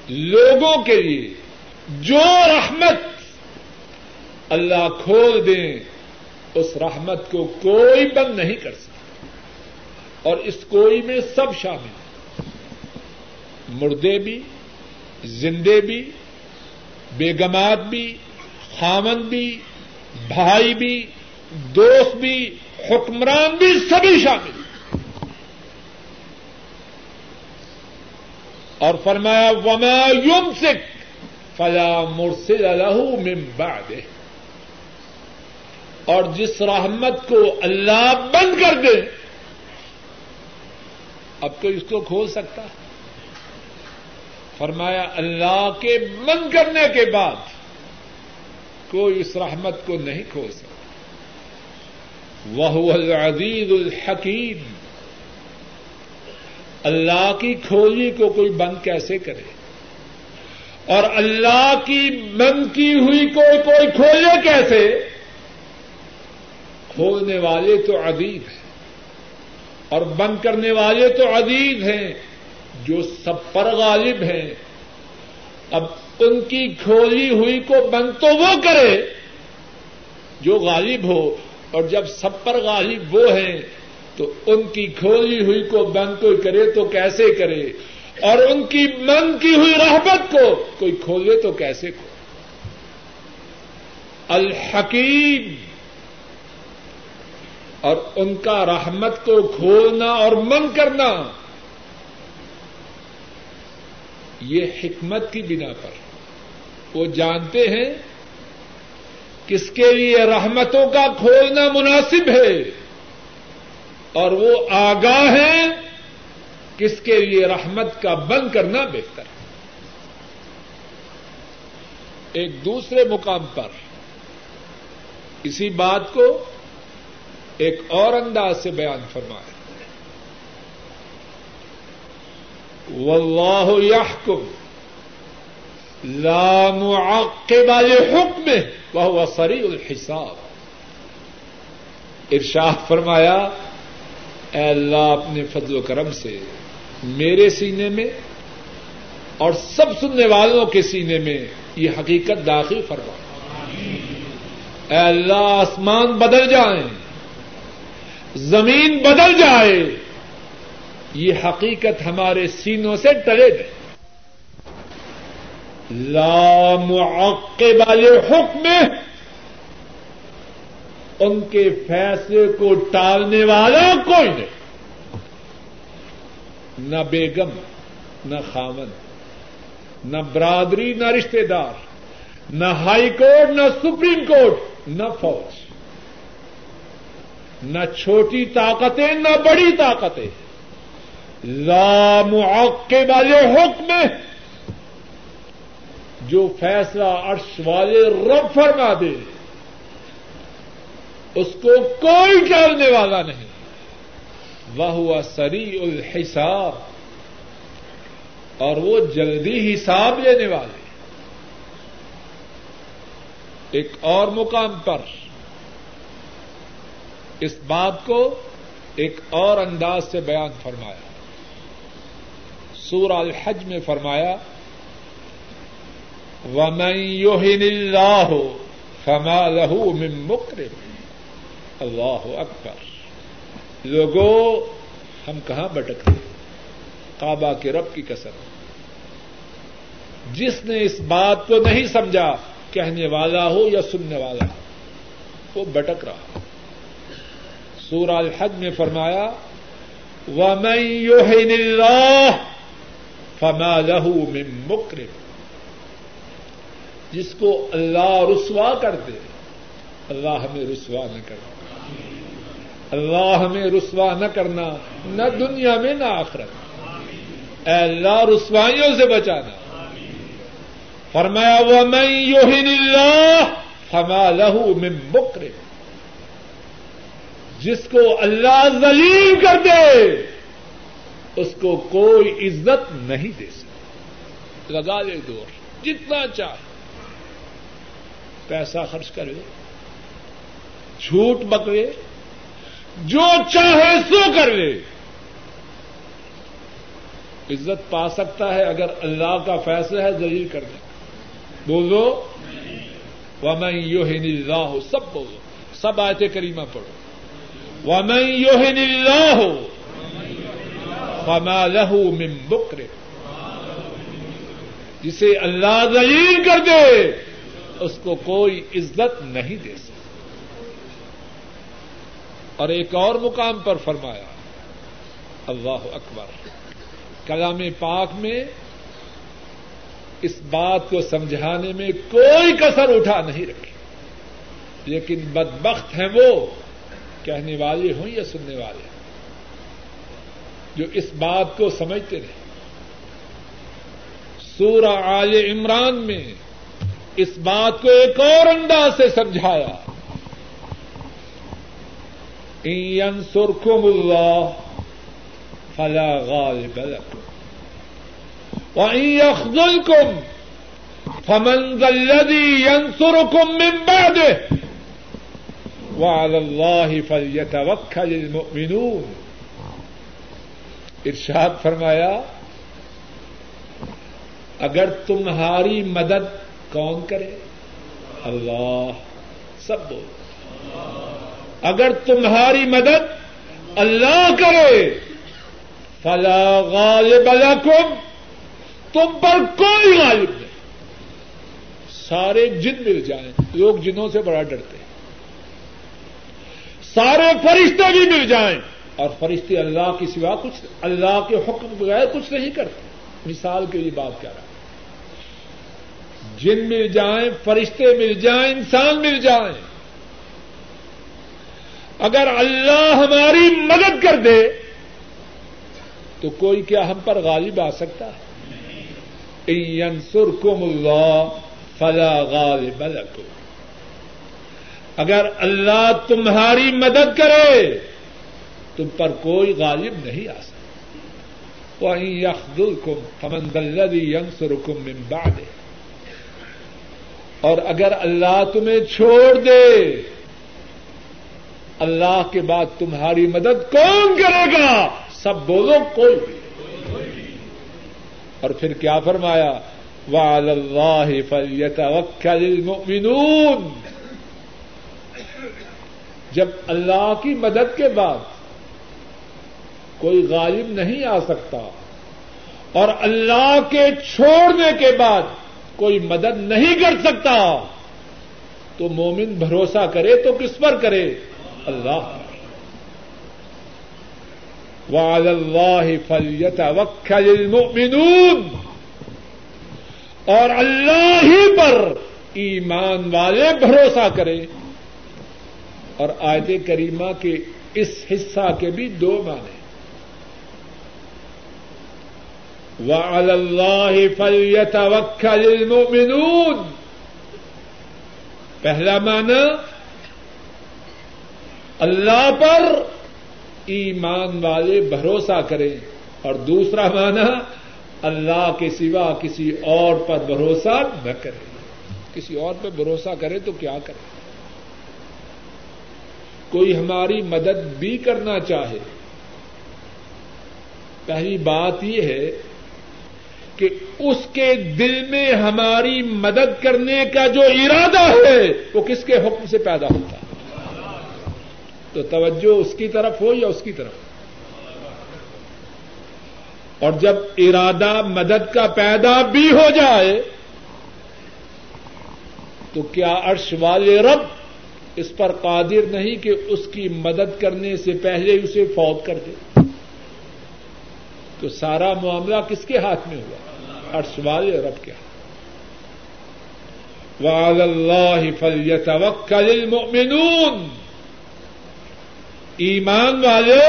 لوگوں کے لیے جو رحمت اللہ کھول دیں اس رحمت کو کوئی بند نہیں کر سکتا. اور اس کوئی میں سب شامل ہیں, مردے بھی, زندے بھی, بیگمات بھی, خامن بھی, بھائی بھی, دوست بھی, حکمران بھی, سبھی شامل ہیں. اور فرمایا وما یمسک فلا مرسل لہ من بعدہ. اور جس رحمت کو اللہ بند کر دے اب کوئی اس کو کھول سکتا؟ فرمایا اللہ کے بند کرنے کے بعد کوئی اس رحمت کو نہیں کھول سکتا. وَهُوَ الْعَزِيزُ الْحَكِيمُ. اللہ کی کھولی کو کوئی بند کیسے کرے, اور اللہ کی بند کی ہوئی کو کوئی کھولے کیسے؟ کھولنے والے تو عزیز ہیں اور بند کرنے والے تو عزیز ہیں جو سب پر غالب ہیں. اب ان کی کھولی ہوئی کو بند تو وہ کرے جو غالب ہو, اور جب سب پر غالب وہ ہیں تو ان کی کھولی ہوئی کو بند کوئی کرے تو کیسے کرے, اور ان کی بند کی ہوئی رحمت کو کوئی کھولے تو کیسے کھولے؟ الحکیم. اور ان کا رحمت کو کھولنا اور بند کرنا یہ حکمت کی بنا پر. وہ جانتے ہیں کس کے لیے رحمتوں کا کھولنا مناسب ہے, اور وہ آگاہ ہیں کس کے لیے رحمت کا بند کرنا بہتر ہے. ایک دوسرے مقام پر اسی بات کو ایک اور انداز سے بیان فرمائے. واللہ یحکم لا معقب لحکمہ وہو سریع الحساب. ارشاد فرمایا اے اللہ اپنے فضل و کرم سے میرے سینے میں اور سب سننے والوں کے سینے میں یہ حقیقت داخل فرما. اے اللہ آسمان بدل جائیں, زمین بدل جائے, یہ حقیقت ہمارے سینوں سے ٹلے دے. لا معقب لحکمہ, ان کے فیصلے کو ٹالنے والا کوئی نہیں. نہ بیگم, نہ خاوند, نہ برادری, نہ رشتے دار, نہ ہائی کورٹ نہ سپریم کورٹ نہ فوج، نہ چھوٹی طاقتیں نہ بڑی طاقتیں، لا معقب لحکم، جو فیصلہ عرش والے رب فرما دے اس کو کوئی ٹالنے والا نہیں، وَهُوَ سَرِيعُ الْحِسَابِ، اور وہ جلدی حساب لینے والے۔ ایک اور مقام پر اس بات کو ایک اور انداز سے بیان فرمایا، سورہ الحج میں فرمایا، وَمَن يُهِنِ اللَّهُ فَمَا لَهُ مِن مُّكْرِمٍ۔ اللہ اکبر، لوگوں ہم کہاں بھٹکتے ہیں، کعبہ کے رب کی قسم، جس نے اس بات کو نہیں سمجھا کہنے والا ہو یا سننے والا ہو وہ بھٹک رہا۔ سورہ الحج میں فرمایا، وَمَن يُهِنِ اللَّهُ فَمَا لَهُ مِن مُّكْرِمٍ، جس کو اللہ رسوا کر دے، اللہ ہمیں رسوا نہ کرنا، اللہ ہمیں رسوا نہ کرنا، نہ دنیا میں نہ آخرت، اے اللہ رسوائیوں سے بچانا۔ فرمایا وَمَن يُهِنِ اللَّهُ فَمَا لَهُ مِن مُّكْرِمٍ، جس کو اللہ ذلیل کر دے اس کو کوئی عزت نہیں دے سکتا۔ لگا لے دور جتنا چاہے، پیسہ خرچ کرے، جھوٹ بکرے، جو چاہے سو کر لے، عزت پا سکتا ہے اگر اللہ کا فیصلہ ہے ذلیل کر دے۔ بولو وَمَن يُهِنِ اللَّهُ، سب بولو، سب آیت کریمہ پڑھو، وَمَن يُهِنِ اللَّهُ فَمَا لَهُ مِن مُّكْرِمٍ، جسے اللہ ذلیل کر دے اس کو کوئی عزت نہیں دے سکتا۔ اور ایک اور مقام پر فرمایا، اللہ اکبر، کلام پاک میں اس بات کو سمجھانے میں کوئی کسر اٹھا نہیں رکھی، لیکن بدبخت ہیں وہ، کہنے والے ہوں یا سننے والے ہوں، جو اس بات کو سمجھتے نہیں۔ سورہ آل عمران میں اس بات کو ایک اور انداز سے سمجھایا، اِن يَنْصُرْكُمُ اللَّهُ فَلَا غَالِبَ لَكُمْ وَإِن يَخْذُلْكُمْ فَمَنْ ذَا الَّذِي يَنْصُرُكُمْ مِنْ بَعْدِهِ وَعَلَى اللَّهِ فَلْيَتَوَكَّلِ الْمُؤْمِنُونَ۔ ارشاد فرمایا، اگر تمہاری مدد کون کرے؟ اللہ، سب بولو، اگر تمہاری مدد اللہ کرے، فلا غالب لکم، تم پر کوئی غالب نہیں۔ سارے جن مل جائیں، لوگ جنوں سے بڑا ڈرتے ہیں، سارے فرشتے بھی مل جائیں، اور فرشتے اللہ کے سوا کچھ، اللہ کے حکم بغیر کچھ نہیں کرتے۔ مثال کے لیے بات کر رہا ہوں، جن مل جائیں، فرشتے مل جائیں، انسان مل جائیں، اگر اللہ ہماری مدد کر دے تو کوئی کیا ہم پر غالب آ سکتا ہے؟ اِن يَنْصُرْكُمُ اللَّهُ فَلَا غَالِبَ لَكُمْ، اگر اللہ تمہاری مدد کرے تم پر کوئی غالب نہیں آ سکتا۔ وَإِن يَخْذُلْكُمْ فَمَنْ ذَا الَّذِي يَنْصُرُكُمْ مِنْ بَعْدِهِ، اور اگر اللہ تمہیں چھوڑ دے، اللہ کے بعد تمہاری مدد کون کرے گا؟ سب بولو، کوئی بھی۔ اور پھر کیا فرمایا؟ وَعَلَى اللَّهِ فَلْيَتَوَكَّلِ الْمُؤْمِنُونَ، جب اللہ کی مدد کے بعد کوئی غالب نہیں آ سکتا، اور اللہ کے چھوڑنے کے بعد کوئی مدد نہیں کر سکتا، تو مومن بھروسہ کرے تو کس پر کرے؟ اللہ۔ وَعَلَى اللَّهِ فَلْيَتَوَكَّلِ الْمُؤْمِنُونَ، اور اللہ ہی پر ایمان والے بھروسہ کریں. اور آیت کریمہ کے اس حصہ کے بھی دو معنی ہیں. وَعَلَى اللَّهِ فَلْيَتَوَكَّلِ الْمُؤْمِنُونَ. پہلا معنی اللہ پر ایمان والے بھروسہ کریں, اور دوسرا معنی اللہ کے سوا کسی اور پر بھروسہ نہ کریں. کسی اور پر بھروسہ کریں تو کیا کریں؟ کوئی ہماری مدد بھی کرنا چاہے, پہلی بات یہ ہے کہ اس کے دل میں ہماری مدد کرنے کا جو ارادہ ہے وہ کس کے حکم سے پیدا ہوتا ہے؟ تو توجہ اس کی طرف ہو یا اس کی طرف ہو. اور جب ارادہ مدد کا پیدا بھی ہو جائے تو کیا عرش والے رب اس پر قادر نہیں کہ اس کی مدد کرنے سے پہلے اسے فوت کر دے؟ تو سارا معاملہ کس کے ہاتھ میں ہوا؟ عرش والے رب کے ہاتھ. وَعَلَى اللَّهِ فَلْيَتَوَكَّلِ الْمُؤْمِنُونَ. ایمان والے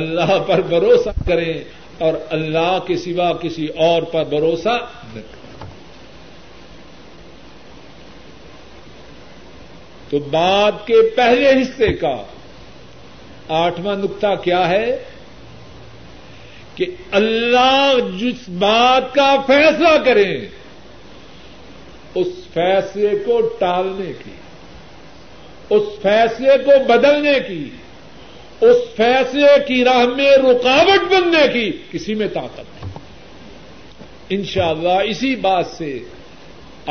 اللہ پر بھروسہ کریں اور اللہ کے سوا کسی اور پر بھروسہ نہ کریں. تو بات کے پہلے حصے کا آٹھواں نقطہ کیا ہے؟ کہ اللہ جس بات کا فیصلہ کریں اس فیصلے کو ٹالنے کی, اس فیصلے کو بدلنے کی, اس فیصلے کی راہ میں رکاوٹ بننے کی کسی میں طاقت نہیں. انشاءاللہ اسی بات سے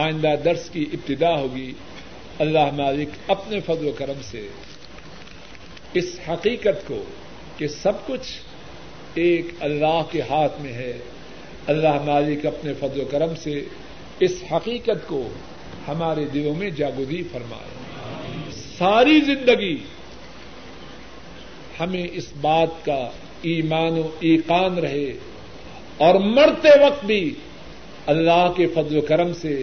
آئندہ درس کی ابتدا ہوگی. اللہ مالک اپنے فضل و کرم سے اس حقیقت کو کہ سب کچھ ایک اللہ کے ہاتھ میں ہے, اللہ مالک اپنے فضل و کرم سے اس حقیقت کو ہمارے دلوں میں جاگودی فرمائے. ساری زندگی ہمیں اس بات کا ایمان و ایقان رہے, اور مرتے وقت بھی اللہ کے فضل و کرم سے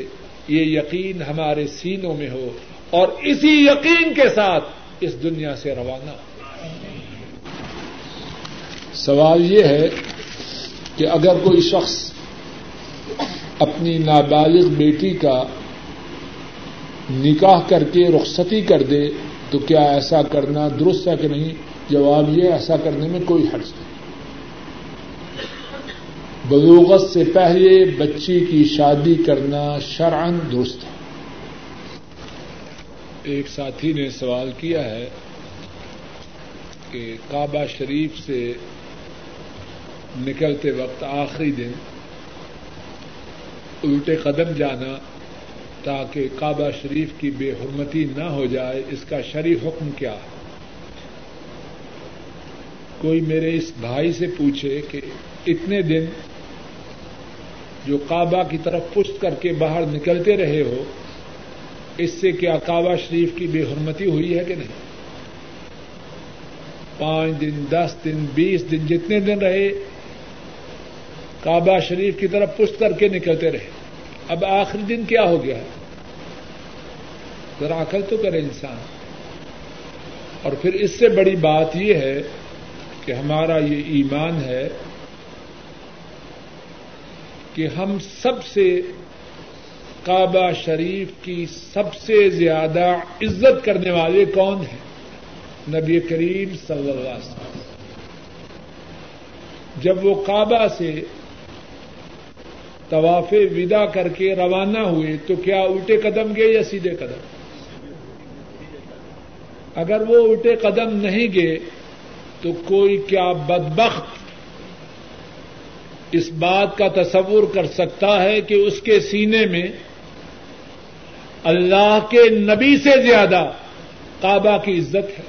یہ یقین ہمارے سینوں میں ہو, اور اسی یقین کے ساتھ اس دنیا سے روانہ ہو. سوال یہ ہے کہ اگر کوئی شخص اپنی نابالغ بیٹی کا نکاح کر کے رخصتی کر دے تو کیا ایسا کرنا درست ہے کہ نہیں؟ جواب یہ, ایسا کرنے میں کوئی حرج نہیں. بلوغت سے پہلے بچی کی شادی کرنا شرعاً درست ہے. ایک ساتھی نے سوال کیا ہے کہ کعبہ شریف سے نکلتے وقت آخری دن الٹے قدم جانا تاکہ کعبہ شریف کی بے حرمتی نہ ہو جائے, اس کا شرعی حکم کیا ہے؟ کوئی میرے اس بھائی سے پوچھے کہ اتنے دن جو کعبہ کی طرف پشت کر کے باہر نکلتے رہے ہو, اس سے کیا کعبہ شریف کی بے حرمتی ہوئی ہے کہ نہیں؟ پانچ دن, دس دن, بیس دن, جتنے دن رہے کعبہ شریف کی طرف پشت کر کے نکلتے رہے, اب آخری دن کیا ہو گیا ہے؟ ذرا عقل تو کرے انسان. اور پھر اس سے بڑی بات یہ ہے کہ ہمارا یہ ایمان ہے کہ ہم سب سے کعبہ شریف کی سب سے زیادہ عزت کرنے والے کون ہیں؟ نبی کریم صلی اللہ علیہ وسلم. جب وہ کعبہ سے طواف ودا کر کے روانہ ہوئے تو کیا الٹے قدم گئے یا سیدھے قدم؟ اگر وہ الٹے قدم نہیں گئے تو کوئی کیا بدبخت اس بات کا تصور کر سکتا ہے کہ اس کے سینے میں اللہ کے نبی سے زیادہ کعبہ کی عزت ہے؟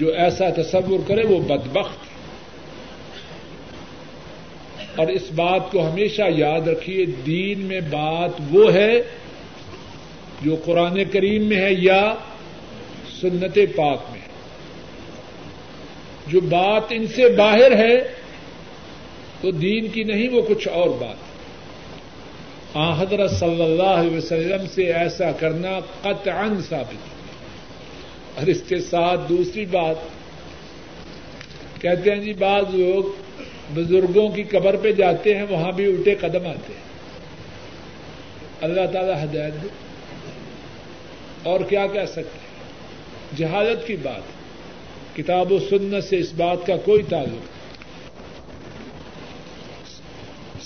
جو ایسا تصور کرے وہ بدبخت ہے. اور اس بات کو ہمیشہ یاد رکھیے, دین میں بات وہ ہے جو قرآن کریم میں ہے یا سنت پاک میں. جو بات ان سے باہر ہے تو دین کی نہیں, وہ کچھ اور بات. آن حضرت صلی اللہ علیہ وسلم سے ایسا کرنا قطعاً ثابت. اور اس کے ساتھ دوسری بات کہتے ہیں جی بعض لوگ بزرگوں کی قبر پہ جاتے ہیں وہاں بھی الٹے قدم آتے ہیں. اللہ تعالی ہدایت دے, اور کیا کہہ سکتے ہیں, جہالت کی بات. کتاب و سنت سے اس بات کا کوئی تعلق نہیں.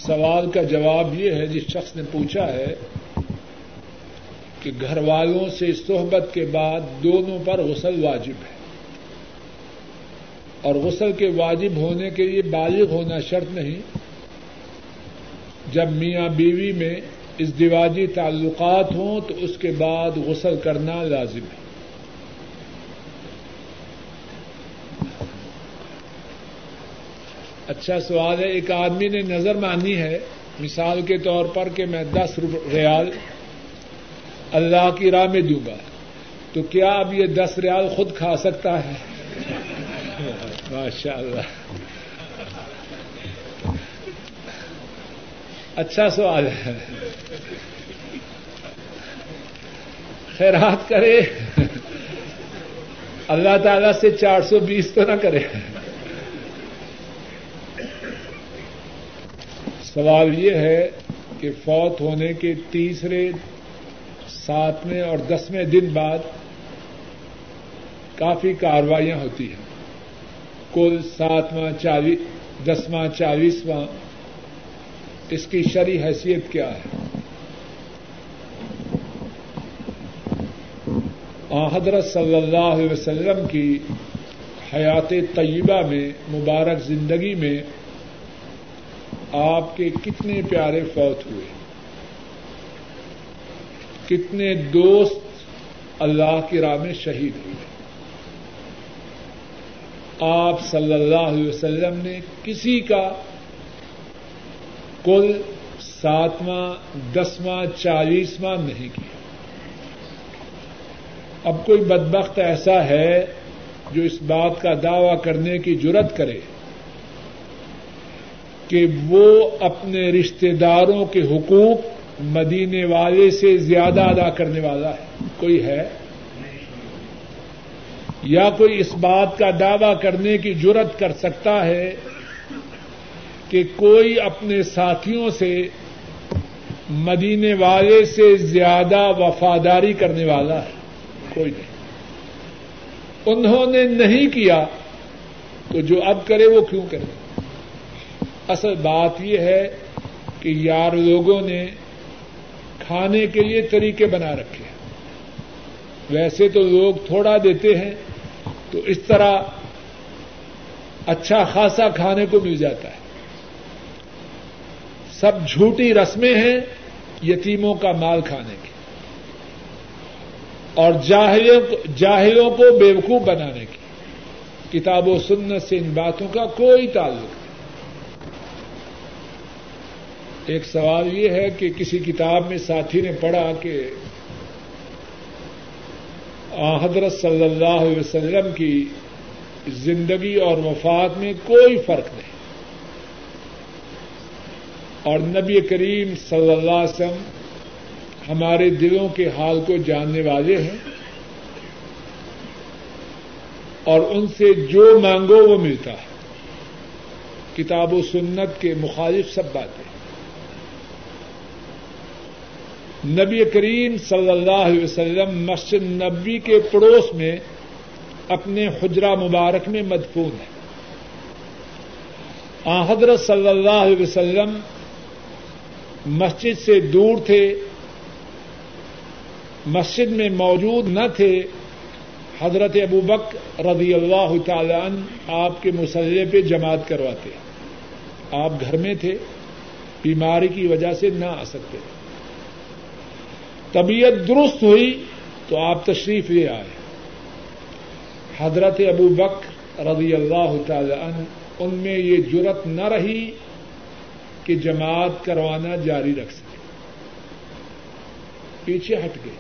سوال کا جواب یہ ہے جس شخص نے پوچھا ہے کہ گھر والوں سے صحبت کے بعد دونوں پر غسل واجب ہے, اور غسل کے واجب ہونے کے لیے بالغ ہونا شرط نہیں. جب میاں بیوی میں ازدواجی تعلقات ہوں تو اس کے بعد غسل کرنا لازم ہے. اچھا سوال ہے. ایک آدمی نے نظر مانی ہے مثال کے طور پر کہ میں دس ریال اللہ کی راہ میں دوں گا, تو کیا اب یہ دس ریال خود کھا سکتا ہے؟ ماشاء اللہ, اچھا سوال ہے. خیرات کرے, اللہ تعالی سے چار سو بیس تو نہ کرے. سوال یہ ہے کہ فوت ہونے کے تیسرے, ساتویں اور دسویں دن بعد کافی کاروائیاں ہوتی ہیں. کل ساتواں چالیس, دسواں چالیسواں, اس کی شرعی حیثیت کیا ہے؟ آن حضرت صلی اللہ علیہ وسلم کی حیات طیبہ میں, مبارک زندگی میں آپ کے کتنے پیارے فوت ہوئے, کتنے دوست اللہ کی راہ میں شہید ہوئے. آپ صلی اللہ علیہ وسلم نے کسی کا کل ساتواں, دسواں, چالیسواں نہیں کیا. اب کوئی بدبخت ایسا ہے جو اس بات کا دعویٰ کرنے کی جرأت کرے کہ وہ اپنے رشتہ داروں کے حقوق مدینے والے سے زیادہ ادا کرنے والا ہے؟ کوئی ہے؟ یا کوئی اس بات کا دعویٰ کرنے کی جرأت کر سکتا ہے کہ کوئی اپنے ساتھیوں سے مدینے والے سے زیادہ وفاداری کرنے والا ہے؟ کوئی نہیں. انہوں نے نہیں کیا تو جو اب کرے وہ کیوں کرے؟ اصل بات یہ ہے کہ یار لوگوں نے کھانے کے لیے طریقے بنا رکھے ہیں. ویسے تو لوگ تھوڑا دیتے ہیں تو اس طرح اچھا خاصا کھانے کو مل جاتا ہے. سب جھوٹی رسمیں ہیں یتیموں کا مال کھانے کی اور جاہلوں کو بیوقوف بنانے کی. کتاب و سنت سے ان باتوں کا کوئی تعلق نہیں. ایک سوال یہ ہے کہ کسی کتاب میں ساتھی نے پڑھا کہ حضرت صلی اللہ علیہ وسلم کی زندگی اور وفات میں کوئی فرق نہیں, اور نبی کریم صلی اللہ علیہ وسلم ہمارے دلوں کے حال کو جاننے والے ہیں اور ان سے جو مانگو وہ ملتا ہے. کتاب و سنت کے مخالف سب باتیں. نبی کریم صلی اللہ علیہ وسلم مسجد نبوی کے پڑوس میں اپنے حجرہ مبارک میں مدفون ہیں. آن حضرت صلی اللہ علیہ وسلم مسجد سے دور تھے, مسجد میں موجود نہ تھے. حضرت ابوبکر رضی اللہ تعالی عنہ آپ کے مصلی پہ جماعت کرواتے. آپ گھر میں تھے, بیماری کی وجہ سے نہ آ سکتے. طبیعت درست ہوئی تو آپ تشریف لے آئے. حضرت ابوبکر رضی اللہ تعالی عنہ ان میں یہ جرأت نہ رہی کہ جماعت کروانا جاری رکھ سکے, پیچھے ہٹ گئے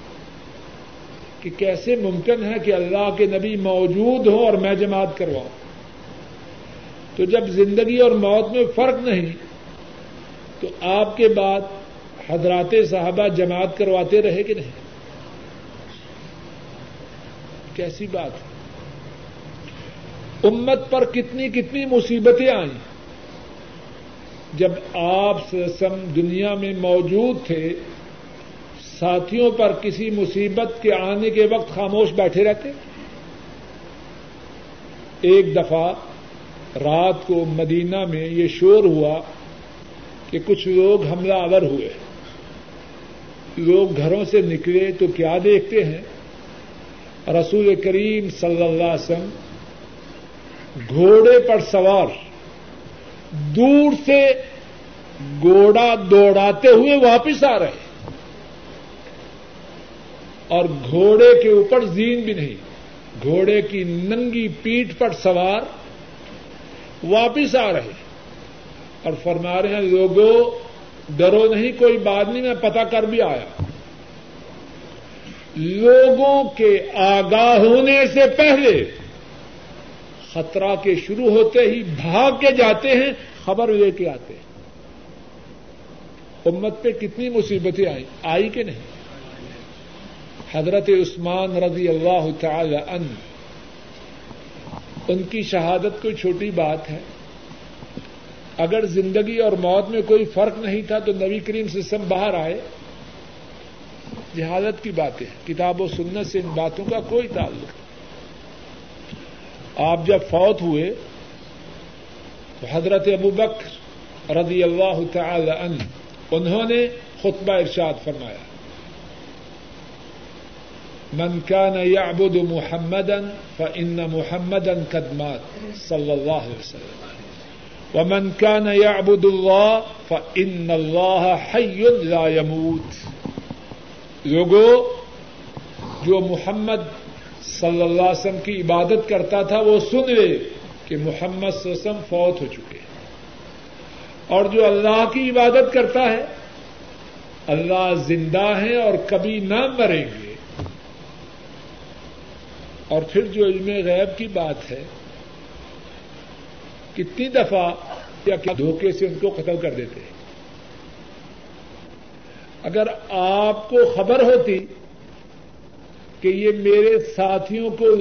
کہ کیسے ممکن ہے کہ اللہ کے نبی موجود ہوں اور میں جماعت کرواؤں. تو جب زندگی اور موت میں فرق نہیں تو آپ کے بعد حضرات صحابہ جماعت کرواتے رہے کہ نہیں؟ کیسی بات ہے؟ امت پر کتنی کتنی مصیبتیں آئیں. جب آپ صلی اللہ علیہ وسلم دنیا میں موجود تھے ساتھیوں پر کسی مصیبت کے آنے کے وقت خاموش بیٹھے رہتے. ایک دفعہ رات کو مدینہ میں یہ شور ہوا کہ کچھ لوگ حملہ آور ہوئے. لوگ گھروں سے نکلے تو کیا دیکھتے ہیں؟ رسول کریم صلی اللہ علیہ وسلم گھوڑے پر سوار دور سے گھوڑا دوڑاتے ہوئے واپس آ رہے اور گھوڑے کے اوپر زین بھی نہیں, گھوڑے کی ننگی پیٹھ پر سوار واپس آ رہے اور فرما رہے ہیں لوگوں ڈرو نہیں کوئی بات نہیں میں پتہ کر بھی آیا. لوگوں کے آگاہ ہونے سے پہلے خطرہ کے شروع ہوتے ہی بھاگ کے جاتے ہیں خبر لے کے آتے ہیں. امت پہ کتنی مصیبتیں آئیں, آئی کہ نہیں؟ حضرت عثمان رضی اللہ تعالی عنہ, ان کی شہادت کوئی چھوٹی بات ہے؟ اگر زندگی اور موت میں کوئی فرق نہیں تھا تو نبی کریم صلی اللہ علیہ وسلم باہر آئے. جہالت کی باتیں, کتاب و سنت سے ان باتوں کا کوئی تعلق نہیں. آپ جب فوت ہوئے تو حضرت ابوبکر رضی اللہ تعالی عنہ انہوں نے خطبہ ارشاد فرمایا من كان يعبد محمدا فإن محمدا قد مات صلی اللہ علیہ وسلم ومن كان يعبد الله فإن الله حي لا يموت. لوگوں جو محمد صلی اللہ علیہ وسلم کی عبادت کرتا تھا وہ سن لے کہ محمد صلی اللہ علیہ وسلم فوت ہو چکے, اور جو اللہ کی عبادت کرتا ہے اللہ زندہ ہیں اور کبھی نہ مریں گے. اور پھر جو علم غیب کی بات ہے, کتنی دفعہ یا دھوکے سے ان کو قتل کر دیتے ہیں. اگر آپ کو خبر ہوتی کہ یہ میرے ساتھیوں کو